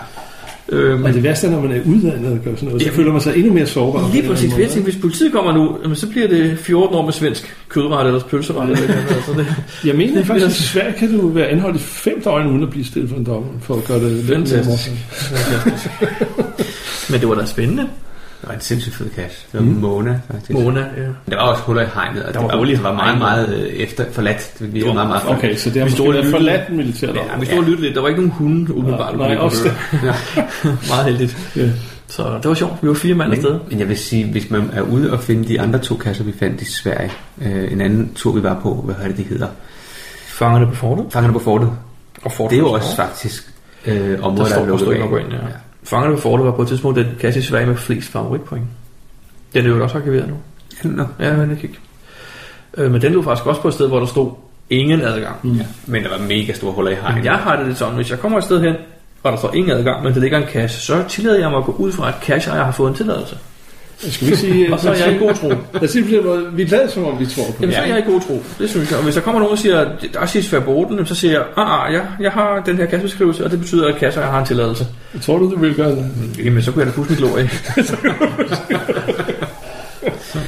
Øhm, og det værste er, når man er uddannet og gør sådan noget, så føler man sig endnu mere sårbar. Lige præcis. For jeg tænkte, hvis politiet kommer nu, så bliver det fjorten år med svensk kødret eller pølseret. Eller jeg mener det faktisk, at i Sverige kan du være anholdt i fem døgn uden at blive stillet for en dommer, for at gøre det lidt mere morsomt. Men det var da spændende. Det var en sindssygt fed kasse. Det var mm. Mona, faktisk. Mona, ja. Der var også huller i hegnet, og der det var, var, var meget, meget efter, forladt. Det var meget, meget forladt. Okay, så det har måske været forladt militæret. Ja, vi stod og lyttede lidt. Der var ikke nogen hunde, umiddelbart. Nej, også meget heldigt. Yeah. Så det var sjovt. Vi var fire mand afsted. Men jeg vil sige, hvis man er ude og finde de andre to kasser, vi fandt i Sverige. Øh, en anden tur, vi var på, hvad det, det hedder? Fangerne på Fortet. Fangerne på Fortet. Og Fortet. Det er jo også faktisk øh, området, der er lukket af. Fangerne på Fortet var på et tidspunkt den kasse i Sverige med flest favoritpoint. Den er jo også arkiveret nu. Ja, no. ja men ikke. Øh, men den lå faktisk også på et sted, hvor der stod ingen adgang. Mm. Ja, men der var mega store huller i hegnet. Jeg har det lidt sådan, hvis jeg kommer et sted hen, og der står ingen adgang, men der ligger en kasse, så tillader jeg mig at gå ud fra, at kasse ejer har fået en tilladelse. Skal vi sige, og så er jeg i god tro. Vi lader som om vi tror på. Jamen så er jeg i god tro. Det synes jeg. Og hvis der kommer nogen og siger, der er sidst forboden, så siger jeg, ah, ah ja, jeg har den her kassebeskrivelse, og det betyder at kasser jeg har en tilladelse. Jeg tror du det vil gøre det? Jamen så kunne jeg da pludselig glå af. Ja.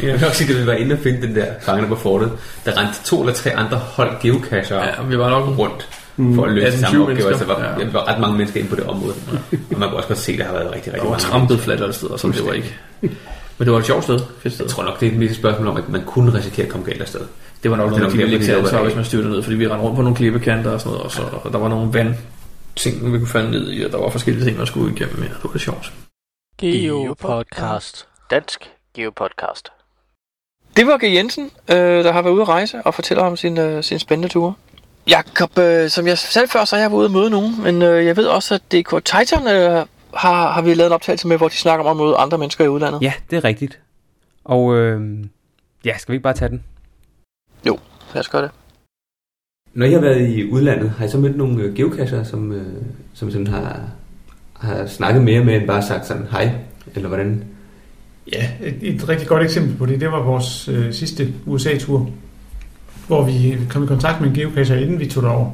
Jeg kan også sige, at vi var inde og finde den der Fangerne på Fortet. Der rendte to eller tre andre hold geocacher. Ja, vi var nok rundt mm. for at løse de samme opgaver. Så der var, ja. var ret mange mennesker inde på det område. Ja. Og man kunne også godt se, at der har været rigtig, rigtig mange. Trampet fladt alle steder, som det var ikke. Men det var et sjovt sted. Jeg tror nok, det er et vigtigt spørgsmål om, at man kunne risikere at komme galt afsted. Det var nok det noget, de ville ikke tage ansvar, hvis man styrte ned, fordi vi rendte rundt på nogle klippekanter og sådan noget, og, så, og der var nogle vandting, vi kunne falde ned i, og der var forskellige ting, man skulle igennem med. Det var det sjovt. GeoPodcast. Dansk GeoPodcast. Det var G. Jensen, der har været ude at rejse og fortæller om sin, sin spændende ture. Jakob, som jeg selv før, så har jeg været ude at møde nogen, men jeg ved også, at D K Titan... Har, har vi lavet en optagelse med, hvor de snakker om at møde andre mennesker i udlandet? Ja, det er rigtigt. Og øh, ja, skal vi ikke bare tage den? Jo, lad os gøre det. Når jeg har været i udlandet, har jeg så mødt nogle geocacher, som, øh, som sådan har, har snakket mere med, end bare sagt sådan, hej, eller hvordan? Ja, et, et rigtig godt eksempel på det, det var vores øh, sidste U S A-tur, hvor vi kom i kontakt med en geocacher, inden vi tog derover.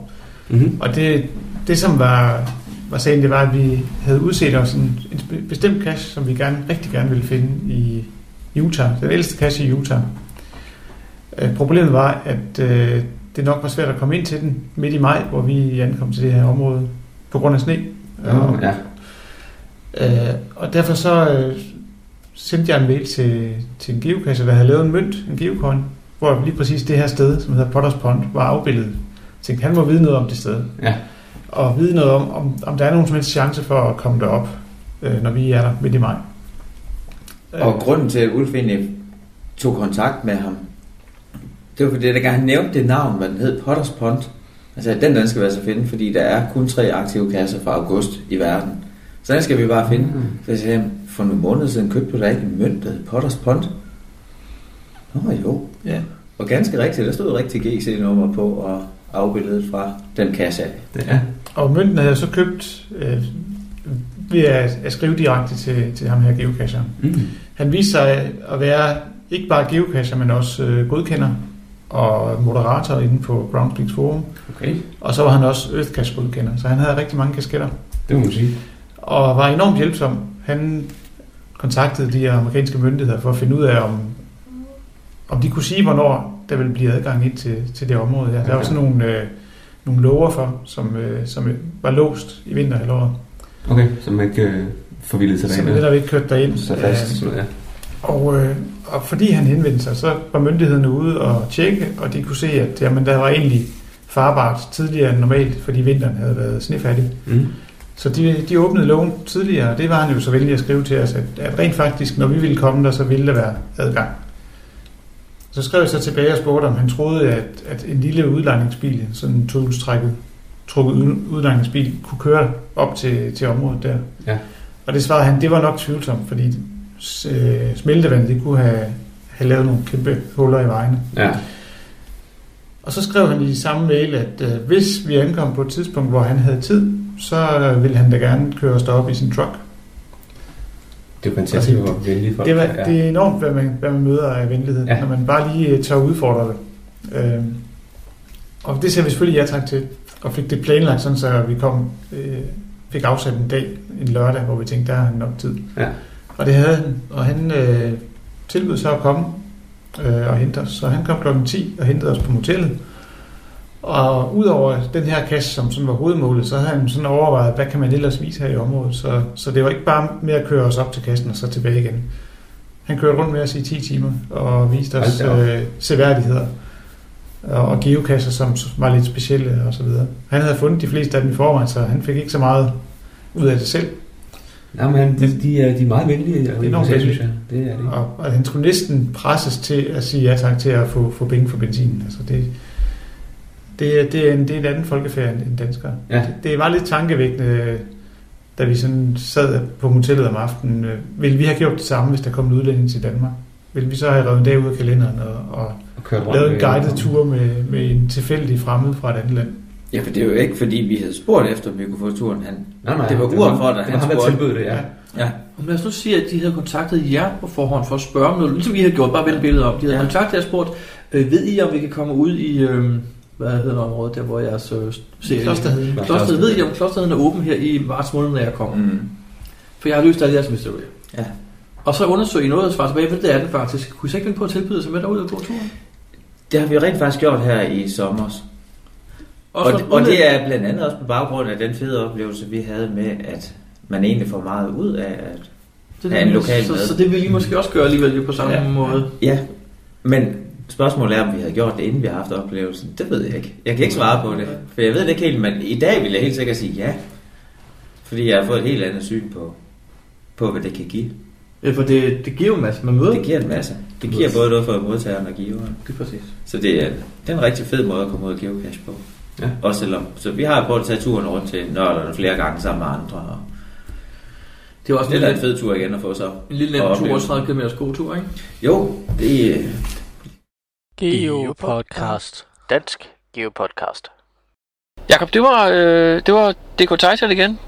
Mm-hmm. Og det, det, som var... Og sagen det var, at vi havde udset os en, en bestemt cache, som vi gerne, rigtig gerne ville finde i Utah. Den ældste cache i Utah. Øh, problemet var, at øh, det nok var svært at komme ind til den midt i maj, hvor vi ankom til det her område på grund af sne. Oh, og, ja. øh, og derfor så øh, sendte jeg en mail til, til en geocache, der havde lavet en mønt, en geocoin, hvor lige præcis det her sted, som hedder Potters Pond, var afbildet. Jeg tænkte, han må vide noget om det sted. Ja. Og vide noget om, om, om der er nogen som helst chance for at komme derop, øh, når vi er der midt i maj. Og grunden til, at Ulf egentlig tog kontakt med ham, det var fordi, at han nævnte det navn, hvad den hed, Potters Pond. Altså, at den, den skal vi altså finde, fordi der er kun tre aktive kasser fra august i verden. Så den skal vi bare finde. Mm. Så jeg sagde, for nogle måneder siden købte du da ikke en mønt, der hed Potters Pond. Nå jo. Ja. Og ganske rigtigt, der stod rigtig G C-nummer på, og afbilledet fra den kasse. Ja. Og mønten havde jeg så købt øh, ved at, at skrive direkte til, til ham her geocacheren. Mm. Han viste sig at være ikke bare geocacher, men også øh, godkender og moderator inden på Ground Speaks Forum. Okay. Og så var han også Earthcache godkender, så han havde rigtig mange kasketter. Det må man sige. Og var enormt hjælpsom. Han kontaktede de amerikanske myndigheder for at finde ud af, om, om de kunne sige, hvornår der ville blive adgang ind til, til det område her. Okay. Der var sådan nogle, øh, nogle lover for, som, øh, som var låst i vinterhalvåret. Okay, så man ikke øh, forvildede sig derind. Så det der vi ikke kørte derind. Så fast, ja. Og, øh, og fordi han henvendte sig, så var myndighederne ude og tjekke, og de kunne se, at jamen, der var egentlig farbart tidligere end normalt, fordi vinteren havde været snefattig. Mm. Så de, de åbnede loven tidligere, og det var han jo så venlig at skrive til os, at, at rent faktisk, når vi ville komme der, så ville der være adgang. Så skrev jeg så tilbage og spurgte, om han troede, at, at en lille udlejningsbil, sådan en tohjulstrækket trukket udlejningsbil, kunne køre op til, til området der. Ja. Og det svarede han, det var nok tvivlsomt, fordi smeltevand, det kunne have, have lavet nogle kæmpe huller i vejene. Ja. Og så skrev han i samme mail, at øh, hvis vi ankom på et tidspunkt, hvor han havde tid, så ville han da gerne køre os derop i sin truck. Det er fantastisk, hvor venlige folk. Det, var, ja. Det er enormt, hvad man, hvad man møder af venlighed, ja. Når man bare lige tør udfordre det. Øh, og det ser vi selvfølgelig ja tak til, og fik det planlagt, sådan så vi kom, øh, fik afsat en dag, en lørdag, hvor vi tænkte, der har han nok tid. Ja. Og det havde han, og han øh, tilbød sig at komme øh, og hente os. Så han kom klokken ti og hentede os på motellet. Og udover den her kasse, som sådan var hovedmålet, så havde han sådan overvejet, hvad kan man ellers vise her i området. Så, så det var ikke bare med at køre os op til kassen og så tilbage igen. Han kørte rundt med os i ti timer og viste os øh, seværdigheder og, og geocacher, som var lidt specielle og så videre. Han havde fundet de fleste af dem i forvejen, så han fik ikke så meget ud af det selv. Nej, men de, de, er, de er meget venlige. Det er enormt venlige. Det er det. Og, og han skulle næsten presses til at sige ja tak til at få, få penge for benzinen. Altså det, det, det, er en, det er en anden folkefærd end danskere. Ja. Det, det var lidt tankevækkende, da vi sådan sad på motellet om aftenen. Ville vi have gjort det samme, hvis der kom en udlænding til Danmark? Ville vi så have revet en dag ud af kalenderen og, og, og lavet en guided tur med, med en tilfældig fremmed fra et andet land? Ja, for det er jo ikke, fordi vi havde spurgt efter, om vi kunne få turen. Han, nej, nej, det var uaffordret, han spurgte. Det var ham, der tilbød det, ja. Ja. Men lad os nu sige, at de havde kontaktet jer på forhånd for at spørge om noget, ligesom vi havde gjort, bare vende billeder op. De havde ja. kontaktet jer og spurgt, øh, ved I, om vi kan komme ud i, øh, hvad hedder området der, hvor jeres øh, serie... Klosterheden. Klosterheden. Ved I, om Klosterheden er åben her i marts måned, når jeg kommer? Mm. For jeg har løst alle jeres mysterier. Ja. Og så undersøg I noget og svarer tilbage, for det er den faktisk. Kunne I så ikke vende på at tilbyde sig med derude og gå turen? Det har vi rent faktisk gjort her i sommer. Og, og det er blandt andet også på baggrund af den fede oplevelse, vi havde med, at man egentlig får meget ud af at det have en lokal så, så det ville I måske også gøre alligevel på samme ja. måde. Ja, men spørgsmålet er, om vi havde gjort det, inden vi har haft oplevelsen. Det ved jeg ikke. Jeg kan ikke svare på det, for jeg ved det ikke helt, men i dag vil jeg helt sikkert sige ja. Fordi jeg har fået et helt andet syn på, på hvad det kan give. Ja, for det, det giver en masse. Man møder. Det giver en masse. Det giver både noget for modtageren og giveren. Det er præcis. Så det er, det er en rigtig fed måde at komme ud og geocache på. Ja. Også selvom, så vi har prøvet at tage turen rundt til nørderne flere gange sammen med andre. Og det var også det en lidt fed tur igen at få så. En lille nem tur, tredive kilometer god tur, ikke? Jo, det er... GeoPodcast. Dansk GeoPodcast. Jakob, det var øh, det var D K Titan igen,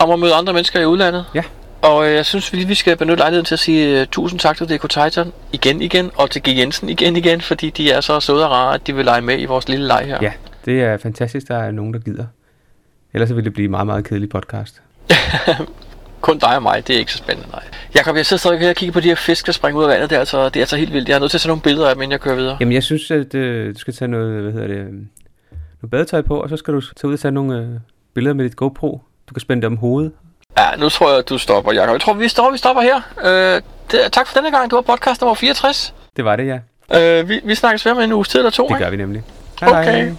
om at møde andre mennesker i udlandet. Ja. Og øh, jeg synes, vi, vi skal benytte lejligheden til at sige uh, tusind tak til D K Titan igen igen, og til G. Jensen igen igen, fordi de er så søde og rare, at de vil lege med i vores lille leg her. Ja. Det er fantastisk, der er nogen, der gider. Ellers ville det blive en meget, meget kedelig podcast. Kun dig og mig, det er ikke så spændende, nej. Jakob, jeg sidder stadig her og kigger på de her fisk, der springer ud af vandet. Det er altså, det er altså helt vildt. Jeg er nødt til at tage nogle billeder af dem, inden jeg kører videre. Jamen, jeg synes, at øh, du skal tage noget, hvad hedder det, noget badetøj på, og så skal du tage ud og tage nogle øh, billeder med dit GoPro. Du kan spænde det om hovedet. Ja, nu tror jeg, at du stopper, Jakob. Jeg tror, vi stopper, vi stopper her. Øh, det, tak for denne gang. Det var podcast nummer fireogtres. Det var det, ja. Øh, vi, vi snakkes ved med en uges tid eller to, det ikke? Gør vi nemlig. Hej, okay. Hej.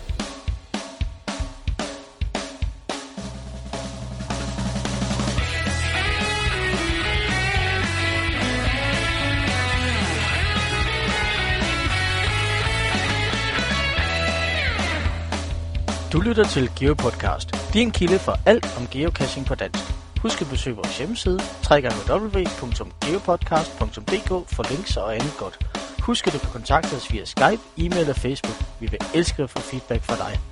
Du lytter til GeoPodcast, din kilde for alt om geocaching på dansk. Husk at besøge vores hjemmeside, w w w punktum geopodcast punktum d k for links og andet godt. Husk at du kan kontakte os via Skype, e-mail og Facebook. Vi vil elske at få feedback fra dig.